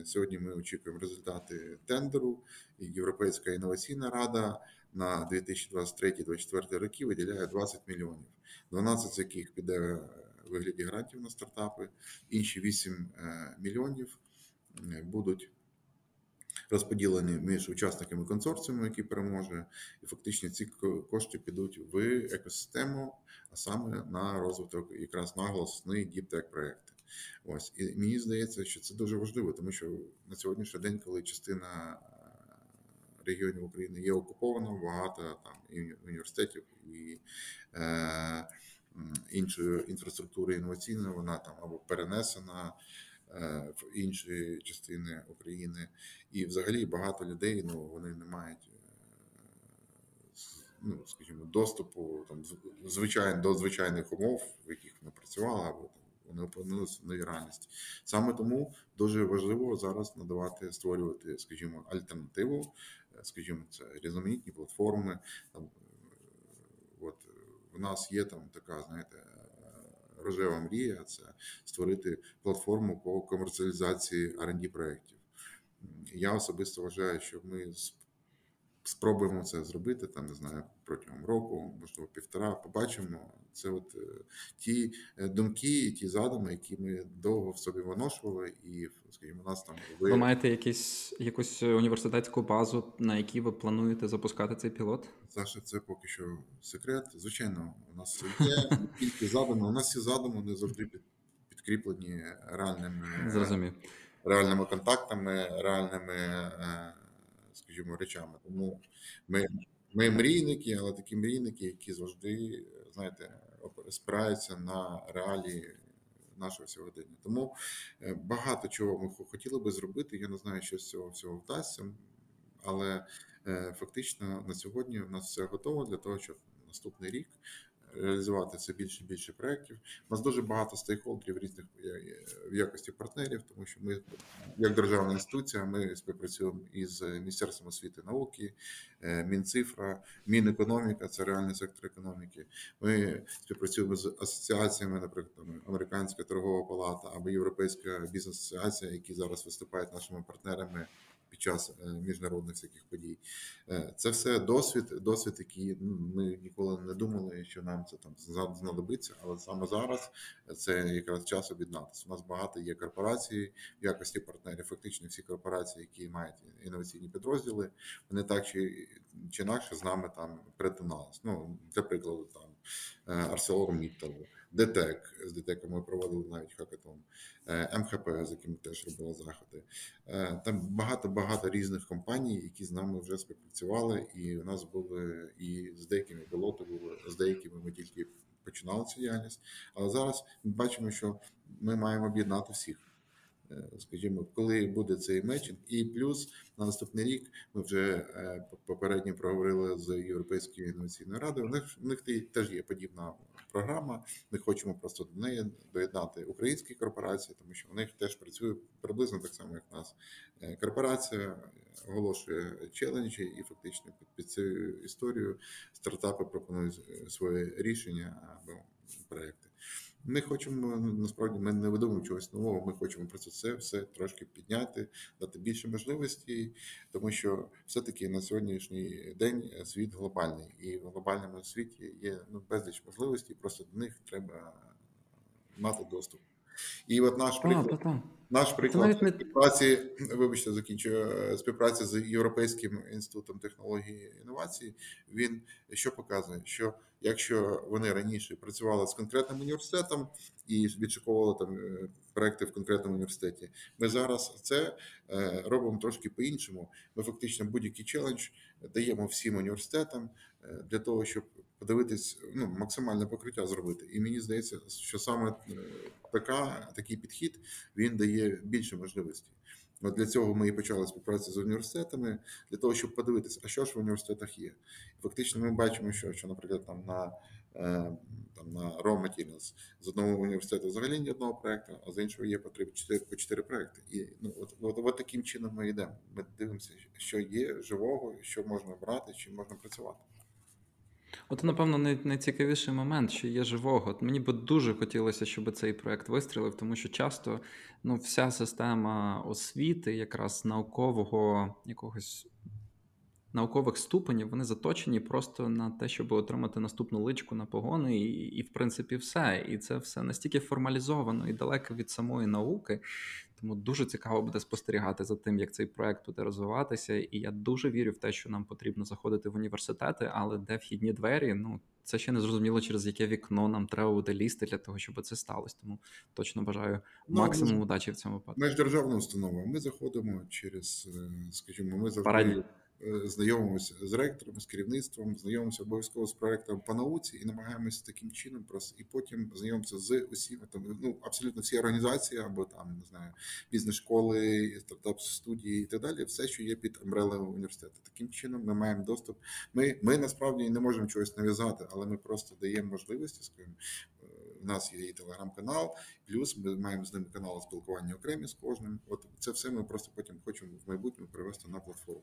сьогодні ми очікуємо результати тендеру, і Європейська інноваційна рада на 2023-2024 роки виділяє 20 мільйонів, 12 з яких піде в вигляді грантів на стартапи, інші 8 мільйонів будуть розподілені між учасниками консорціуму, який переможе, і фактично ці кошти підуть в екосистему, а саме на розвиток якраз наголосний діптек-проєкти. Ось. І мені здається, що це дуже важливо, тому що на сьогоднішній день, коли частина регіонів України є окупована, багато там і університетів, і іншої інфраструктури інноваційної, вона там або перенесена в інші частини України. І взагалі багато людей, вони не мають, скажімо, доступу там, до звичайних умов, в яких вони працювали, або там, вони опинилися в новій реальності. Саме тому дуже важливо зараз надавати, створювати, скажімо, альтернативу, скажімо, це різноманітні платформи. Там, от, в нас є там така, знаєте, рожева мрія – це створити платформу по комерціалізації R&D проєктів. Я особисто вважаю, що ми спробуємо це зробити, там, не знаю, протягом року, можливо, півтора, побачимо. Це от ті думки, ті задуми, які ми довго в собі виношували, і, скажімо, нас там... Ви маєте якусь університетську базу, на якій ви плануєте запускати цей пілот? Саша, це поки що секрет. Звичайно, у нас є кілька задумів, у нас всі задуми не завжди підкріплені реальними контактами, реальними, скажімо, речами. Тому ми мрійники, але такі мрійники, які завжди, знаєте, спираються на реалії нашого сьогодення. Тому багато чого ми хотіли би зробити, я не знаю, що з цього всього вдасться, але фактично на сьогодні у нас все готово для того, щоб наступний рік реалізувати все більше і більше проєктів. У нас дуже багато стейкхолдерів різних в якості партнерів, тому що ми, як державна інституція, ми співпрацюємо із Міністерством освіти науки, Мінцифра, Мінекономіка, це реальний сектор економіки. Ми співпрацюємо з асоціаціями, наприклад, Американська торгова палата або Європейська бізнес-асоціація, які зараз виступають нашими партнерами під час міжнародних всяких подій. Це все досвід, який ми ніколи не думали, що нам це там знадобиться, але саме зараз це якраз час об'єднатися. У нас багато є корпорацій в якості партнерів, фактично всі корпорації, які мають інноваційні підрозділи, вони так чи інакше з нами там перетиналися. Ну, для прикладу, там Арселор Міттал, ДТЕК, з ДТЕКом ми проводили навіть хакатон, МХП, з яким теж робили заходи. Там багато різних компаній, які з нами вже співпрацювали, і у нас були і з деякими пілоти були, з деякими ми тільки починали цю діяльність. Але зараз ми бачимо, що ми маємо об'єднати всіх. Скажімо, коли буде цей мечінг, і плюс на наступний рік ми вже попередньо проговорили з Європейською інноваційною радою. У них теж є подібна програма. Ми хочемо просто до неї доєднати українські корпорації, тому що у них теж працює приблизно так само, як у нас. Корпорація оголошує челенджі, і фактично під цю історію стартапи пропонують своє рішення або проекти. Ми хочемо, насправді, ми не видумуємо чогось нового, ми хочемо просто це все трошки підняти, дати більше можливостей, тому що все-таки на сьогоднішній день світ глобальний, і в глобальному світі є безліч можливостей, просто до них треба мати доступ. І от наш приклад співпраці з Європейським інститутом технологій та інновацій, він що показує, що якщо вони раніше працювали з конкретним університетом і відшуковували там проекти в конкретному університеті, ми зараз це робимо трошки по-іншому. Ми фактично будь-який челендж даємо всім університетам для того, щоб подивитись, ну, максимальне покриття зробити. І мені здається, що саме такий підхід, він дає більше можливостей. От для цього ми і почали співпрацю з університетами, для того, щоб подивитися, а що ж в університетах є. Фактично ми бачимо, що наприклад, на Raw Materials з одного університету взагалі ні одного проєкту, а з іншого є по 3-4 проєкти. І от таким чином ми йдемо. Ми дивимося, що є живого, що можна брати, чим можна працювати. От, напевно, найцікавіший момент, що є живого. От мені би дуже хотілося, щоб цей проект вистрілив, тому що часто вся система освіти, якраз наукових ступенів, вони заточені просто на те, щоб отримати наступну личку на погони і в принципі все. І це все настільки формалізовано і далеко від самої науки. Тому дуже цікаво буде спостерігати за тим, як цей проект буде розвиватися. І я дуже вірю в те, що нам потрібно заходити в університети, але де вхідні двері, це ще не зрозуміло, через яке вікно нам треба буде лізти для того, щоб це сталося. Тому точно бажаю максимум удачі в цьому випадку. Ми ж державна установа, ми заходимо через, скажімо, ми завжди... Параллі. Знайомимося з ректором, з керівництвом, знайомимося обов'язково з проектом по науці і намагаємося таким чином просто, і потім знайомимося з усіма там, абсолютно всі організації або там, не знаю, бізнес-школи, стартап-студії і так далі, все, що є під амбрелою університету. Таким чином ми маємо доступ. Ми насправді не можемо чогось нав'язати, але ми просто даємо можливості, скажімо, у нас є і телеграм-канал, плюс ми маємо з ними канали спілкування окремі з кожним. От це все ми просто потім хочемо в майбутньому привести на платформу.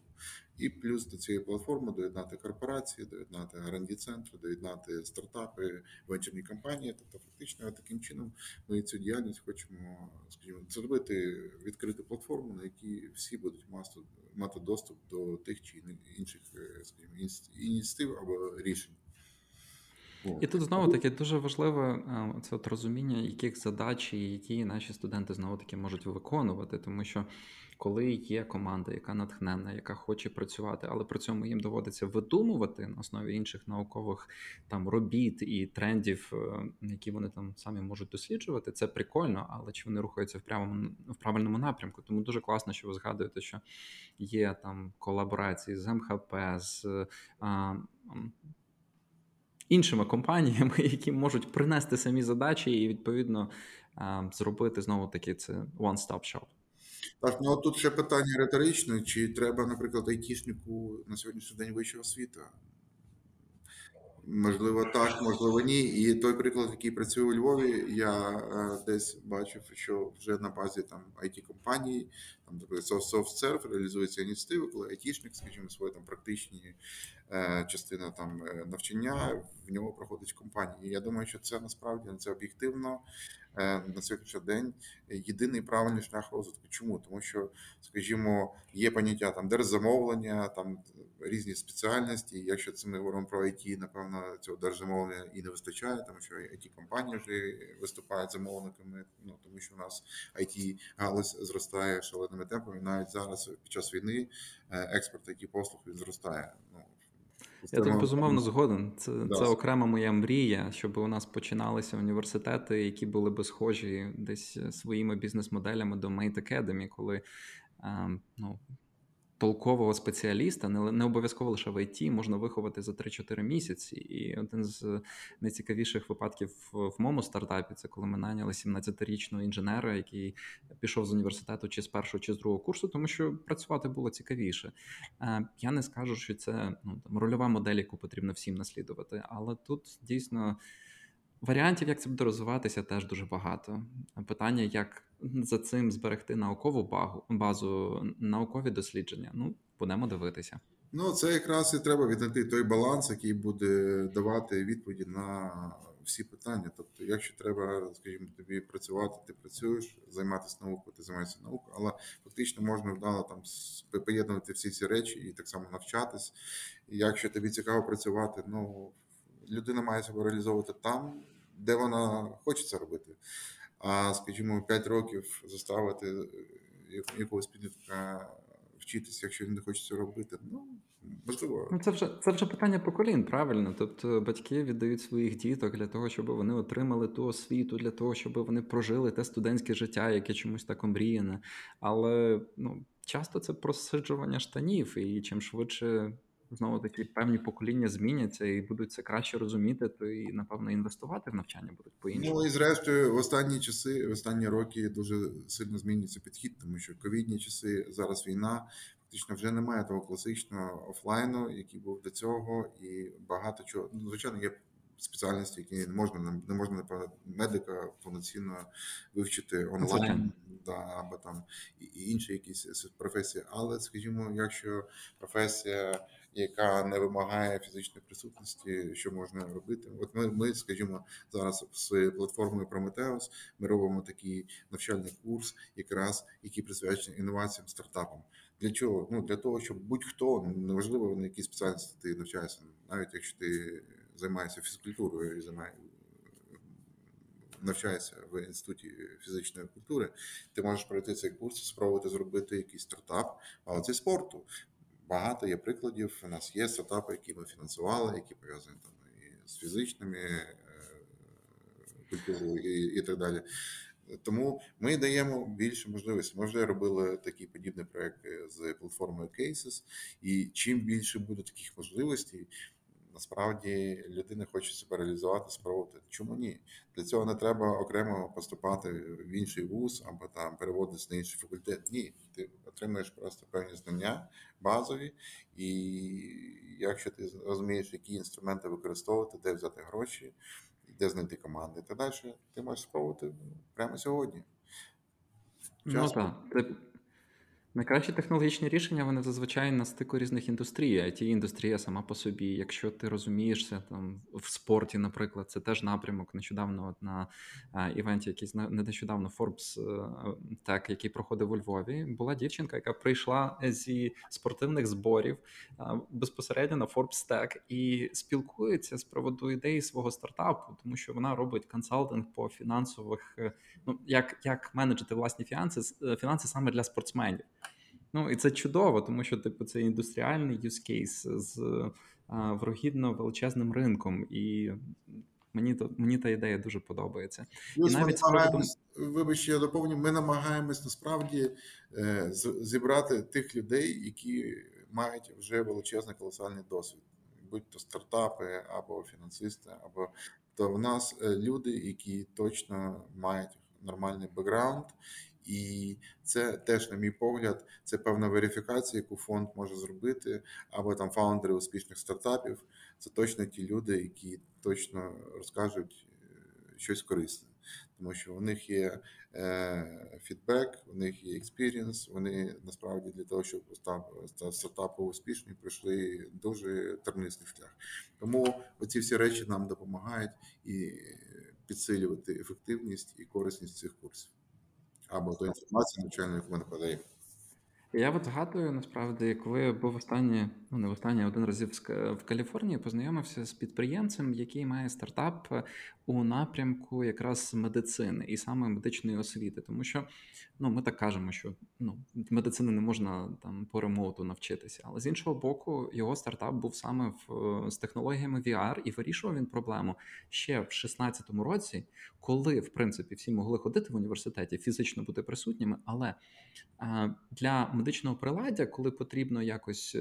І плюс до цієї платформи доєднати корпорації, доєднати R&D-центри, доєднати стартапи, венчурні компанії. Тобто фактично таким чином ми цю діяльність хочемо, скажімо, зробити відкриту платформу, на якій всі будуть мати доступ до тих чи інших, скажімо, ініціатив або рішень. І тут знову-таки дуже важливе це от розуміння, яких задач і які наші студенти знову-таки можуть виконувати, тому що коли є команда, яка натхненна, яка хоче працювати, але при цьому їм доводиться видумувати на основі інших наукових там робіт і трендів, які вони там самі можуть досліджувати, це прикольно, але чи вони рухаються в правильному напрямку. Тому дуже класно, що ви згадуєте, що є там колаборації з МХП, з іншими компаніями, які можуть принести самі задачі і, відповідно, зробити знову-таки це one-stop-shop. Так, ну тут ще питання риторичне, чи треба, наприклад, айтішнику на сьогоднішній день вищого освіти? Можливо, так, можливо, ні. І той приклад, який працює у Львові, я десь бачив, що вже на базі там IT-компаній, там SoftServe реалізується ініціатива, коли IT-шник, скажімо, свої там практичні частина там навчання в нього проходить в компанії. І я думаю, що це насправді, це об'єктивно на сьогоднішній день єдиний правильний шлях розвитку. Чому? Тому що, скажімо, є поняття там держзамовлення, там різні спеціальності. Якщо це ми говоримо про IT, напевно, цього держзамовлення і не вистачає, тому що IT-компанії вже виступають замовниками, ну, тому що у нас IT-галузь зростає шаленими темпами. Навіть зараз, під час війни, експорт IT-послуг зростає. Ну, я тут безумовно згоден. Це окрема моя мрія, щоб у нас починалися університети, які були би схожі десь своїми бізнес-моделями до Made Academy, коли толкового спеціаліста, не обов'язково лише в ІТ, можна виховати за 3-4 місяці. І один з найцікавіших випадків в моєму стартапі, це коли ми найняли 17-річного інженера, який пішов з університету чи з першого, чи з другого курсу, тому що працювати було цікавіше. Я не скажу, що це рольова модель, яку потрібно всім наслідувати, але тут дійсно варіантів, як це буде розвиватися, теж дуже багато. Питання, як за цим зберегти наукову базу, наукові дослідження. Ну, будемо дивитися. Ну, це якраз і треба віднайти той баланс, який буде давати відповіді на всі питання. Тобто, якщо треба, скажімо, тобі працювати, ти працюєш, займатися наукою, ти займаєшся наукою, але фактично можна вдало там поєднувати всі ці речі і так само навчатись. І якщо тобі цікаво працювати, ну, людина має себе реалізовувати там, де вона хоче це робити. А, скажімо, 5 років заставити якогось підлітка вчитися, якщо він не хоче це робити, ну, можливо. Це вже питання поколінь, правильно? Тобто батьки віддають своїх діток для того, щоб вони отримали ту освіту, для того, щоб вони прожили те студентське життя, яке чомусь так омріяне. Але часто це просиджування штанів, і чим швидше знову-таки певні покоління зміняться і будуть це краще розуміти, то і, напевно, інвестувати в навчання будуть по-іншому. Ну, і зрештою, в останні часи, в останні роки дуже сильно змінюється підхід, тому що ковідні часи, зараз війна, фактично вже немає того класичного офлайну, який був до цього, і багато чого, звичайно, є спеціальності, які не можна напевно, медика повноцінно вивчити онлайн, або там і інші якісь професії. Але, скажімо, якщо професія, яка не вимагає фізичної присутності, що можна робити. От ми, скажімо, зараз з платформою Prometheus ми робимо такий навчальний курс, якраз який присвячений інноваціям, стартапам. Для чого? Ну, для того, щоб будь-хто, неважливо, на якій спеціальності ти навчаєшся, навіть якщо ти займаєшся фізкультурою і навчаєшся в Інституті фізичної культури, ти можеш пройти цей курс, спробувати зробити якийсь стартап, але це спорту. Багато є прикладів, у нас є стартапи, які ми фінансували, які пов'язані там і з фізичними культурою і так далі. Тому ми даємо більше можливості. Ми вже робили такі подібні проекти з платформою Cases, і чим більше буде таких можливостей, насправді людина хоче себе реалізувати, спробувати. Чому ні? Для цього не треба окремо поступати в інший вуз або там переводитись на інший факультет. Ні, ти отримуєш просто певні знання базові, і якщо ти розумієш, які інструменти використовувати, де взяти гроші, де знайти команди, та далі ти можеш спробувати прямо сьогодні. Ну, так. Найкращі технологічні рішення, вони зазвичай на стику різних індустрій, а ті індустрія сама по собі, якщо ти розумієшся там в спорті, наприклад, це теж напрямок. Нещодавно от на івенті, який нещодавно Forbes Tech, який проходив у Львові, була дівчинка, яка прийшла зі спортивних зборів безпосередньо на Forbes Tech і спілкується з приводу ідеї свого стартапу, тому що вона робить консалтинг по фінансових, ну, як менеджити власні фінанси саме для спортсменів. Ну, і це чудово, тому що, типу, це індустріальний use case з врогідно величезним ринком, і мені та ідея дуже подобається. І навіть вибач, я доповню, ми намагаємось насправді зібрати тих людей, які мають вже величезний колосальний досвід, будь-то стартапи, або фінансисти, або то в нас люди, які точно мають нормальний бекграунд. І це теж, на мій погляд, це певна верифікація, яку фонд може зробити, або там фаундери успішних стартапів. Це точно ті люди, які точно розкажуть щось корисне. Тому що у них є фідбек, у них є експірієнс, вони насправді для того, щоб стартапи успішні, пройшли дуже тернистий шлях. Тому оці всі речі нам допомагають і підсилювати ефективність і корисність цих курсів. Або до інформації, навчальної, яку ми надаємо. Я от згадую, насправді, коли я був останнє, ну не останнє, один раз в Каліфорнії, познайомився з підприємцем, який має стартап у напрямку якраз медицини і саме медичної освіти. Тому що, ну, ми так кажемо, що медицини не можна там по ремоуту навчитися. Але з іншого боку, його стартап був саме з технологіями VR, і вирішував він проблему ще в 2016 році, коли, в принципі, всі могли ходити в університеті, фізично бути присутніми, але для медичного приладдя, коли потрібно якось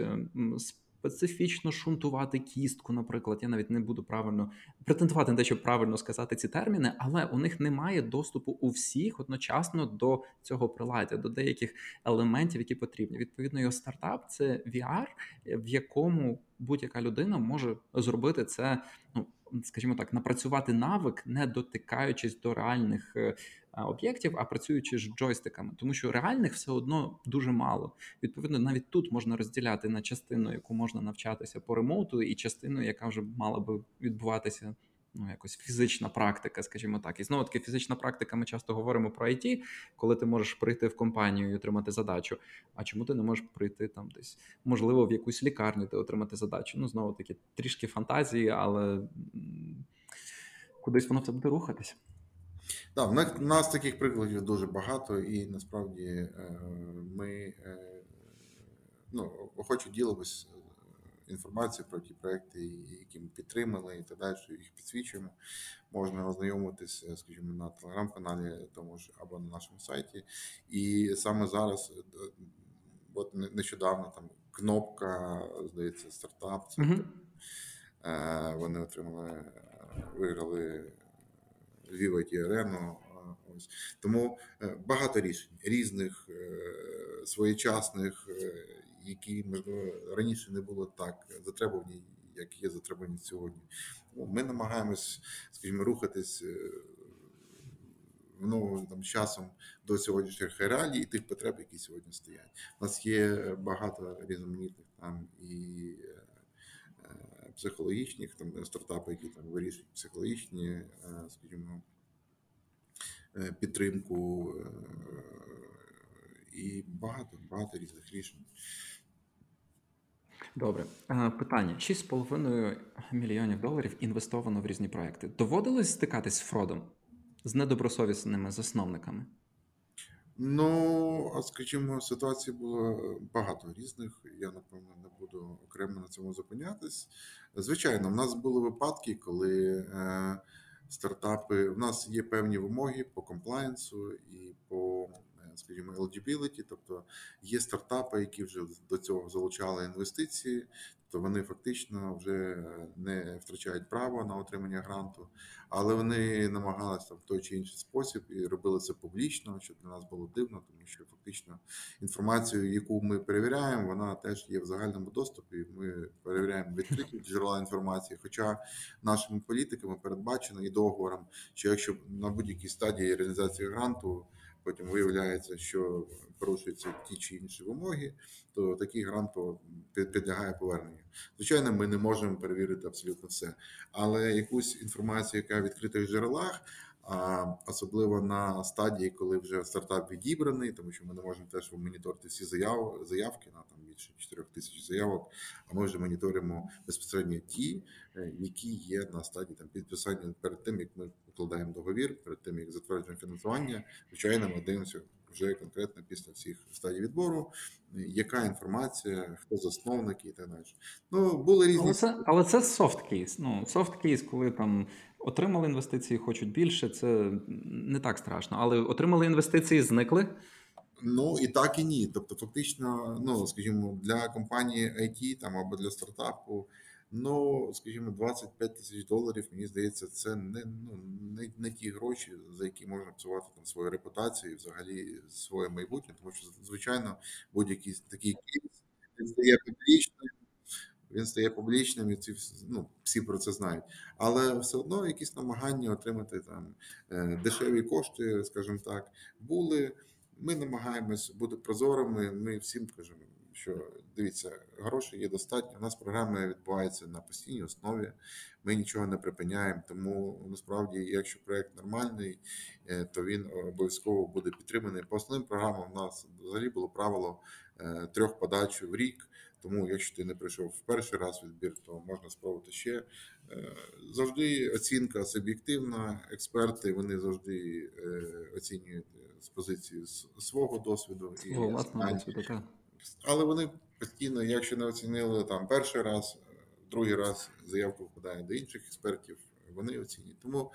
специфічно шунтувати кістку, наприклад, я навіть не буду правильно претендувати на те, щоб правильно сказати ці терміни, але у них немає доступу у всіх одночасно до цього приладдя, до деяких елементів, які потрібні. Відповідно, його стартап – це VR, в якому будь-яка людина може зробити це, ну, скажімо так, напрацювати навик, не дотикаючись до реальних об'єктів, а працюючи з джойстиками, тому що реальних все одно дуже мало. Відповідно, навіть тут можна розділяти на частину, яку можна навчатися по ремоуту, і частину, яка вже мала би відбуватися, ну, якось фізична практика, скажімо так. І знову таки, фізична практика, ми часто говоримо про IT, коли ти можеш прийти в компанію і отримати задачу. А чому ти не можеш прийти там десь, можливо, в якусь лікарню ти отримати задачу? Ну, знову таки, трішки фантазії, але кудись воно в тебе буде рухатись. Так, в нас таких прикладів дуже багато, і насправді ми, ну, охоче ділимось інформацію про ті проекти, які ми підтримали і так далі, їх підсвічуємо. Можна ознайомитися, скажімо, на телеграм-каналі тому ж, або на нашому сайті. І саме зараз, от нещодавно там кнопка, здається, стартап, це, вони виграли Віва ті арену. Ось. Тому багато рішень різних, своєчасних, які, можливо, раніше не було так затребувані, як є затребувані сьогодні. Ми намагаємось, скажімо, рухатись там, часом до сьогоднішніх реалій і тих потреб, які сьогодні стоять. У нас є багато різноманітних там і психологічних, там стартапи, які там вирішують психологічні, скажімо, підтримку і багато різних рішень. Добре. Питання. 6,5 мільйонів доларів інвестовано в різні проекти. Доводилось стикатись з фродом? З недобросовісними засновниками? Ну, скажімо, ситуацій було багато різних. Я, напевно, не буду окремо на цьому зупинятись. Звичайно, в нас були випадки, коли стартапи... В нас є певні вимоги по комплаєнсу і по алгоритм eligibility, тобто є стартапи, які вже до цього залучали інвестиції, то вони фактично вже не втрачають право на отримання гранту, але вони намагалися в той чи інший спосіб і робили це публічно, що для нас було дивно, тому що фактично інформацію, яку ми перевіряємо, вона теж є в загальному доступі, ми перевіряємо відкриті джерела інформації, хоча нашими політиками передбачено і договором, що якщо на будь-якій стадії реалізації гранту потім виявляється, що порушуються ті чи інші вимоги, то такий грант підлягає поверненню. Звичайно, ми не можемо перевірити абсолютно все, але якусь інформацію, яка в відкритих джерелах, особливо на стадії, коли вже стартап відібраний, тому що ми не можемо теж моніторити всі заявки, на там більше 4000 заявок, а ми вже моніторимо безпосередньо ті, які є на стадії там підписання перед тим, як ми укладаємо договір, перед тим, як затверджуємо фінансування. Звичайно, ми дивимося вже конкретно після всіх стадій відбору, яка інформація, хто засновники і так далі. Ну, були різні... Але це софт-кейс. Ну, софт-кейс, коли там отримали інвестиції, хочуть більше, це не так страшно. Але отримали інвестиції, зникли? Ну, і так, і ні. Тобто, фактично, ну, скажімо, для компанії IT там, або для стартапу, ну, скажімо, $25,000, мені здається, це не ті гроші, за які можна псувати там свою репутацію і взагалі своє майбутнє, тому що, звичайно, будь-який такий кейс, він стає публічним, і ці всі про це знають. Але все одно якісь намагання отримати там дешеві кошти, скажімо так, були. Ми намагаємось бути прозорими, ми всім кажемо, що дивіться, грошей є достатньо, у нас програма відбувається на постійній основі, ми нічого не припиняємо, тому насправді, якщо проєкт нормальний, то він обов'язково буде підтриманий. По основним програмам у нас взагалі було правило 3 подач в рік, тому якщо ти не прийшов в перший раз відбір, то можна спробувати ще. Завжди оцінка суб'єктивна, експерти, вони завжди оцінюють з позиції свого досвіду. Але вони постійно, якщо не оцінили там перший раз, другий раз заявку вкладає до інших експертів, вони оцінюють. Тому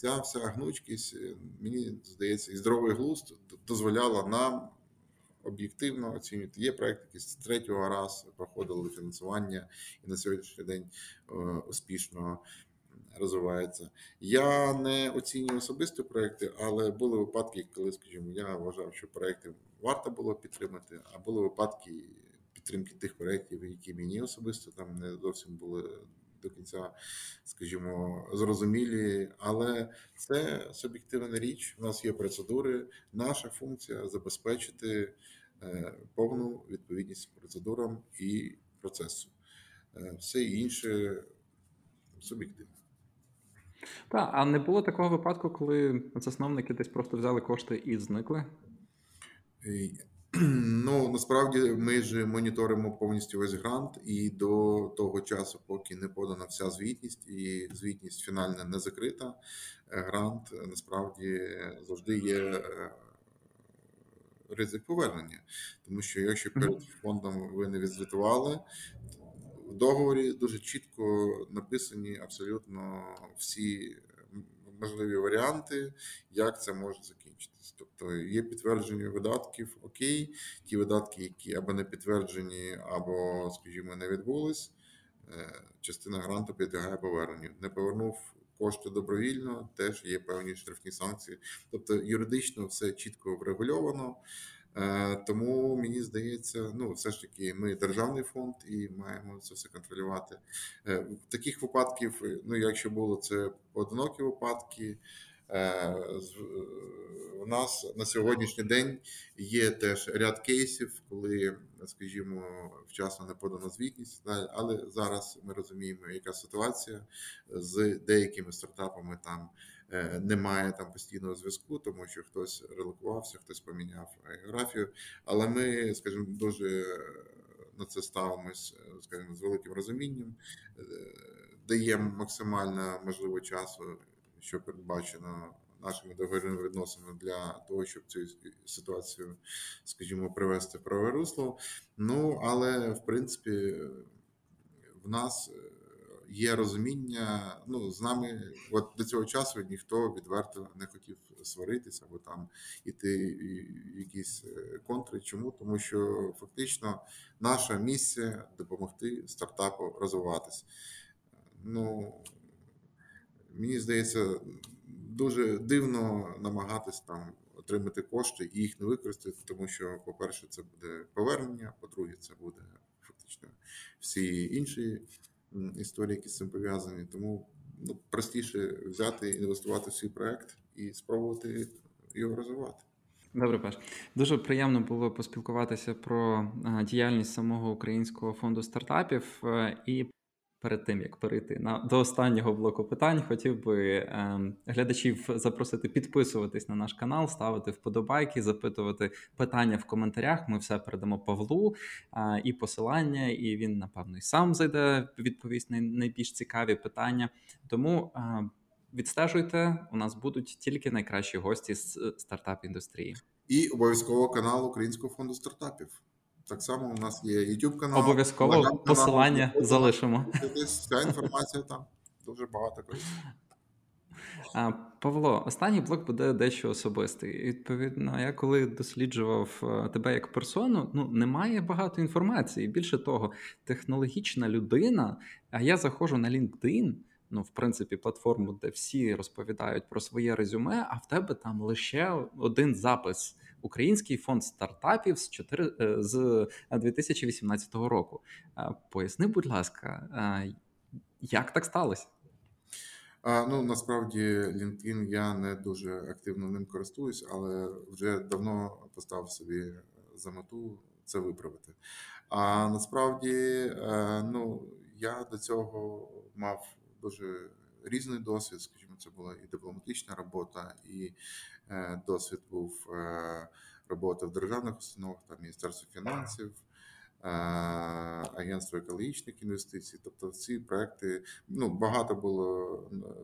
ця вся гнучкість, мені здається, і здоровий глузд дозволяла нам об'єктивно оцінювати. Є проєкти, які з 3-го раз проходили фінансування і на сьогоднішній день успішно розвивається. Я не оцінюю особисто проєкти, але були випадки, коли, скажімо, я вважав, що проєкти варто було підтримати, а були випадки підтримки тих проєктів, які мені особисто там не зовсім були до кінця, скажімо, зрозумілі, але це суб'єктивна річ, у нас є процедури, наша функція забезпечити повну відповідність процедурам і процесу. Все інше суб'єктивно. Так, а не було такого випадку, коли засновники десь просто взяли кошти і зникли? Ну, насправді, ми ж моніторимо повністю весь грант і до того часу, поки не подана вся звітність і звітність фінальна не закрита, грант, насправді, завжди є ризик повернення. Тому що, якщо перед фондом ви не відзвітували, в договорі дуже чітко написані абсолютно всі можливі варіанти, як це може закінчитися. Тобто є підтвердження видатків, окей, ті видатки, які або не підтверджені, або, скажімо, не відбулись, частина гранту підлягає поверненню. Не повернув кошти добровільно, теж є певні штрафні санкції. Тобто юридично все чітко врегульовано, тому, мені здається, ну, все ж таки, ми державний фонд і маємо це все контролювати. Таких випадків, ну, якщо було, це одинокі випадки. У нас на сьогоднішній день є теж ряд кейсів, коли, скажімо, вчасно не подана звітність, але зараз ми розуміємо, яка ситуація з деякими стартапами там. Немає там постійного зв'язку, тому що хтось релокувався, хтось поміняв географію. Але ми, скажімо, дуже на це ставимось, скажімо, з великим розумінням, даємо максимально можливо часу, що передбачено нашими договірними відносинами для того, щоб цю ситуацію, скажімо, привести в праве русло. Ну, але, в принципі, в нас є розуміння, ну, з нами от до цього часу ніхто відверто не хотів сваритися або там іти якісь контри. Чому? Тому що фактично наша місія допомогти стартапу розвиватися. Ну, мені здається, дуже дивно намагатись там отримати кошти і їх не використати, тому що, по-перше, це буде повернення, по-друге, це буде фактично всі інші історії, які з цим пов'язані. Тому ну, простіше взяти, інвестувати в свій проект і спробувати його розвивати. Добре, Паш. Дуже приємно було поспілкуватися про діяльність самого Українського фонду стартапів. І перед тим, як перейти до останнього блоку питань, хотів би глядачів запросити підписуватись на наш канал, ставити вподобайки, запитувати питання в коментарях. Ми все передамо Павлу і посилання, і він, напевно, і сам зайде відповість на найбільш цікаві питання. Тому відстежуйте, у нас будуть тільки найкращі гості з стартап-індустрії. І обов'язково канал Українського фонду стартапів. Так само у нас є YouTube-канал. Обов'язково посилання залишимо. Вся інформація там дуже багато. Павло, останній блок буде дещо особистий. Відповідно, я коли досліджував тебе як персону, ну, немає багато інформації. Більше того, технологічна людина, а я заходжу на LinkedIn, ну, в принципі, платформу, де всі розповідають про своє резюме, а в тебе там лише один запис. Український фонд стартапів з 2018 року. Поясни, будь ласка, як так сталося? Ну, насправді, LinkedIn я не дуже активно ним користуюсь, але вже давно поставив собі за мету це виправити. А насправді, ну, я до цього мав дуже різний досвід, скажімо, це була і дипломатична робота, і досвід був роботи в державних установах, там Міністерство фінансів, Агентство екологічних інвестицій. Тобто ці проекти, ну, багато було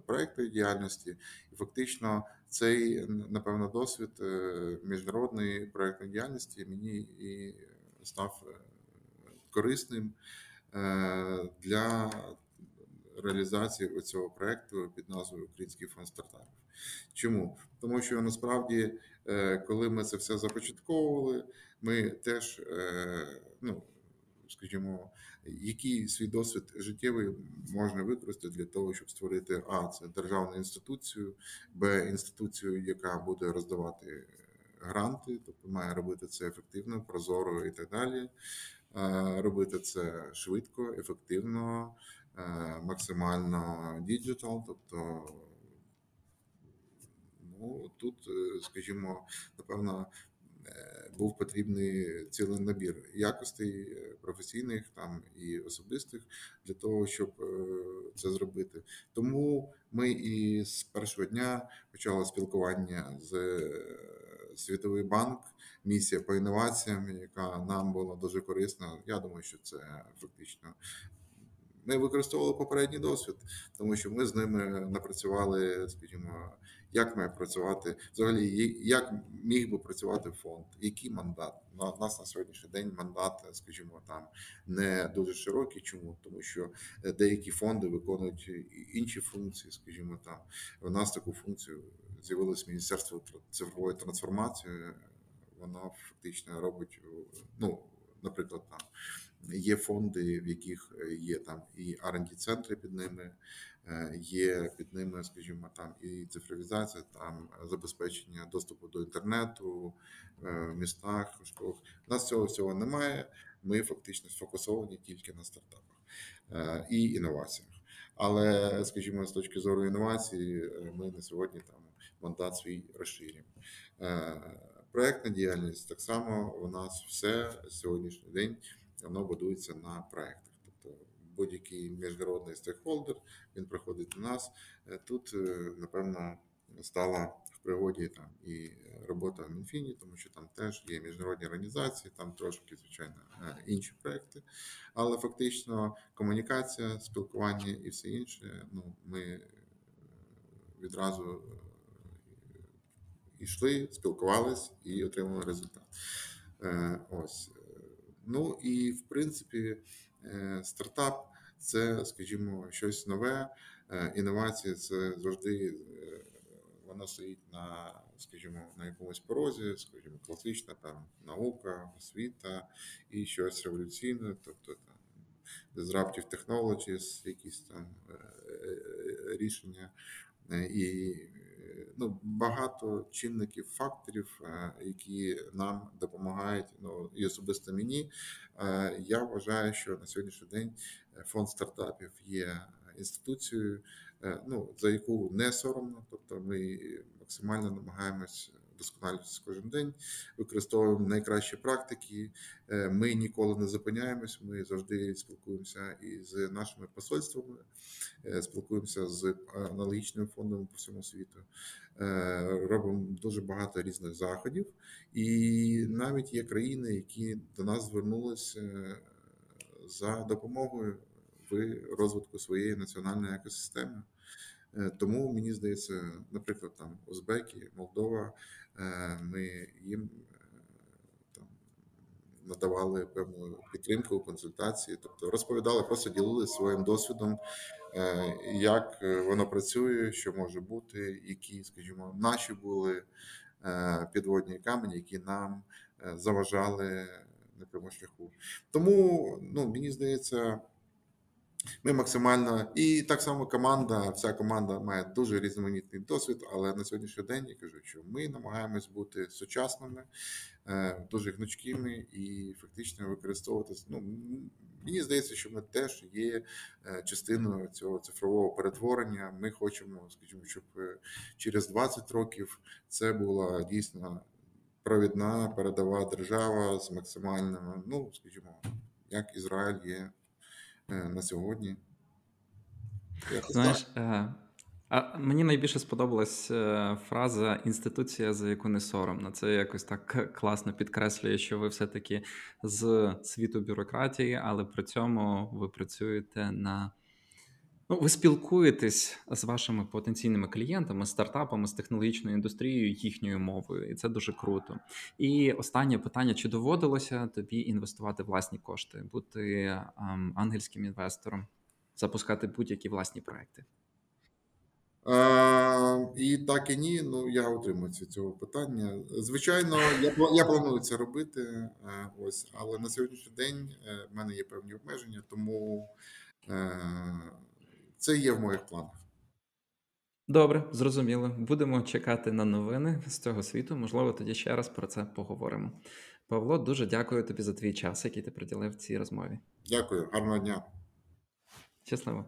проєктів діяльності. І фактично цей, напевно, досвід міжнародної проєктної діяльності мені і став корисним для реалізації цього проєкту під назвою «Український фонд стартапів». Чому? Тому що, насправді, коли ми це все започатковували, ми теж, ну, скажімо, який свій досвід життєвий можна використати для того, щоб створити, це державну інституцію, б, інституцію, яка буде роздавати гранти, тобто має робити це ефективно, прозоро і так далі, робити це швидко, ефективно, максимально діджитал, тобто, ну, тут, скажімо, напевно, був потрібний цілий набір якостей професійних там і особистих для того, щоб це зробити. Тому ми і з першого дня почали спілкування з Світовий банк, місія по інноваціям, яка нам була дуже корисна. Я думаю, що це фактично ми використовували попередній досвід, тому що ми з ними напрацювали, скажімо, як має працювати, взагалі, як міг би працювати фонд, який мандат. У нас на сьогоднішній день мандат, скажімо, там не дуже широкий. Чому? Тому що деякі фонди виконують інші функції, скажімо, там. У нас таку функцію з'явилось Міністерство цифрової трансформації, воно фактично робить, ну, наприклад, там є фонди, в яких є там і R&D-центри під ними, є під ними, скажімо, там і цифровізація, там забезпечення доступу до інтернету в містах, в школах. У нас цього всього немає, ми фактично сфокусовані тільки на стартапах і інноваціях. Але, скажімо, з точки зору інновації, ми на сьогодні там мандат свій розширюємо. Проєктна діяльність так само у нас все сьогоднішній день воно будується на проєктах. Тобто будь-який міжнародний стейкхолдер, він приходить до нас. Тут, напевно, стала в пригоді там і робота в Мінфіні, тому що там теж є міжнародні організації, там трошки, звичайно, інші проєкти. Але фактично комунікація, спілкування і все інше, ну, ми відразу йшли, спілкувались і отримали результат. Ось. Ну і, в принципі, стартап – це, скажімо, щось нове. Інновації – це завжди вона стоїть на, скажімо, на якомусь порозі, скажімо, класична там наука, освіта і щось революційне, тобто там disruptive technologies, якісь там рішення і ну, багато чинників, факторів, які нам допомагають, ну, і особисто мені. Я вважаю, що на сьогоднішній день фонд стартапів є інституцією, ну, за яку не соромно, тобто ми максимально намагаємось досконалюватися кожен день, використовуємо найкращі практики, ми ніколи не зупиняємось, ми завжди спілкуємося і з нашими посольствами, спілкуємося з аналогічними фондами по всьому світу, робимо дуже багато різних заходів, і навіть є країни, які до нас звернулися за допомогою в розвитку своєї національної екосистеми. Тому, мені здається, наприклад, там Узбеки, Молдова, ми їм там надавали певну підтримку, консультації, тобто розповідали, просто ділилися своїм досвідом, як воно працює, що може бути, які, скажімо, наші були підводні камені, які нам заважали на прямому шляху. Тому, ну, мені здається, ми максимально, і так само команда, вся команда має дуже різноманітний досвід, але на сьогоднішній день, я кажу, що ми намагаємось бути сучасними, дуже гнучкими і фактично використовуватися. Ну, мені здається, що ми теж є частиною цього цифрового перетворення. Ми хочемо, скажімо, щоб через 20 років це була дійсно провідна передова держава з максимальними, ну, скажімо, як Ізраїль є на сьогодні. Знаєш, а мені найбільше сподобалась фраза «інституція, за яку не соромно». Це якось так класно підкреслює, що ви все-таки з світу бюрократії, але при цьому ви працюєте на... Ну, ви спілкуєтесь з вашими потенційними клієнтами, стартапами, з технологічною індустрією, їхньою мовою. І це дуже круто. І останнє питання. Чи доводилося тобі інвестувати власні кошти, бути ангельським інвестором, запускати будь-які власні проекти? І так, і ні. Ну, я утримуюся від цього питання. Звичайно, я планую це робити. Ось. Але на сьогоднішній день в мене є певні обмеження, тому... Це є в моїх планах. Добре, зрозуміло. Будемо чекати на новини з цього світу. Можливо, тоді ще раз про це поговоримо. Павло, дуже дякую тобі за твій час, який ти приділив цій розмові. Дякую. Гарного дня. Щасливо.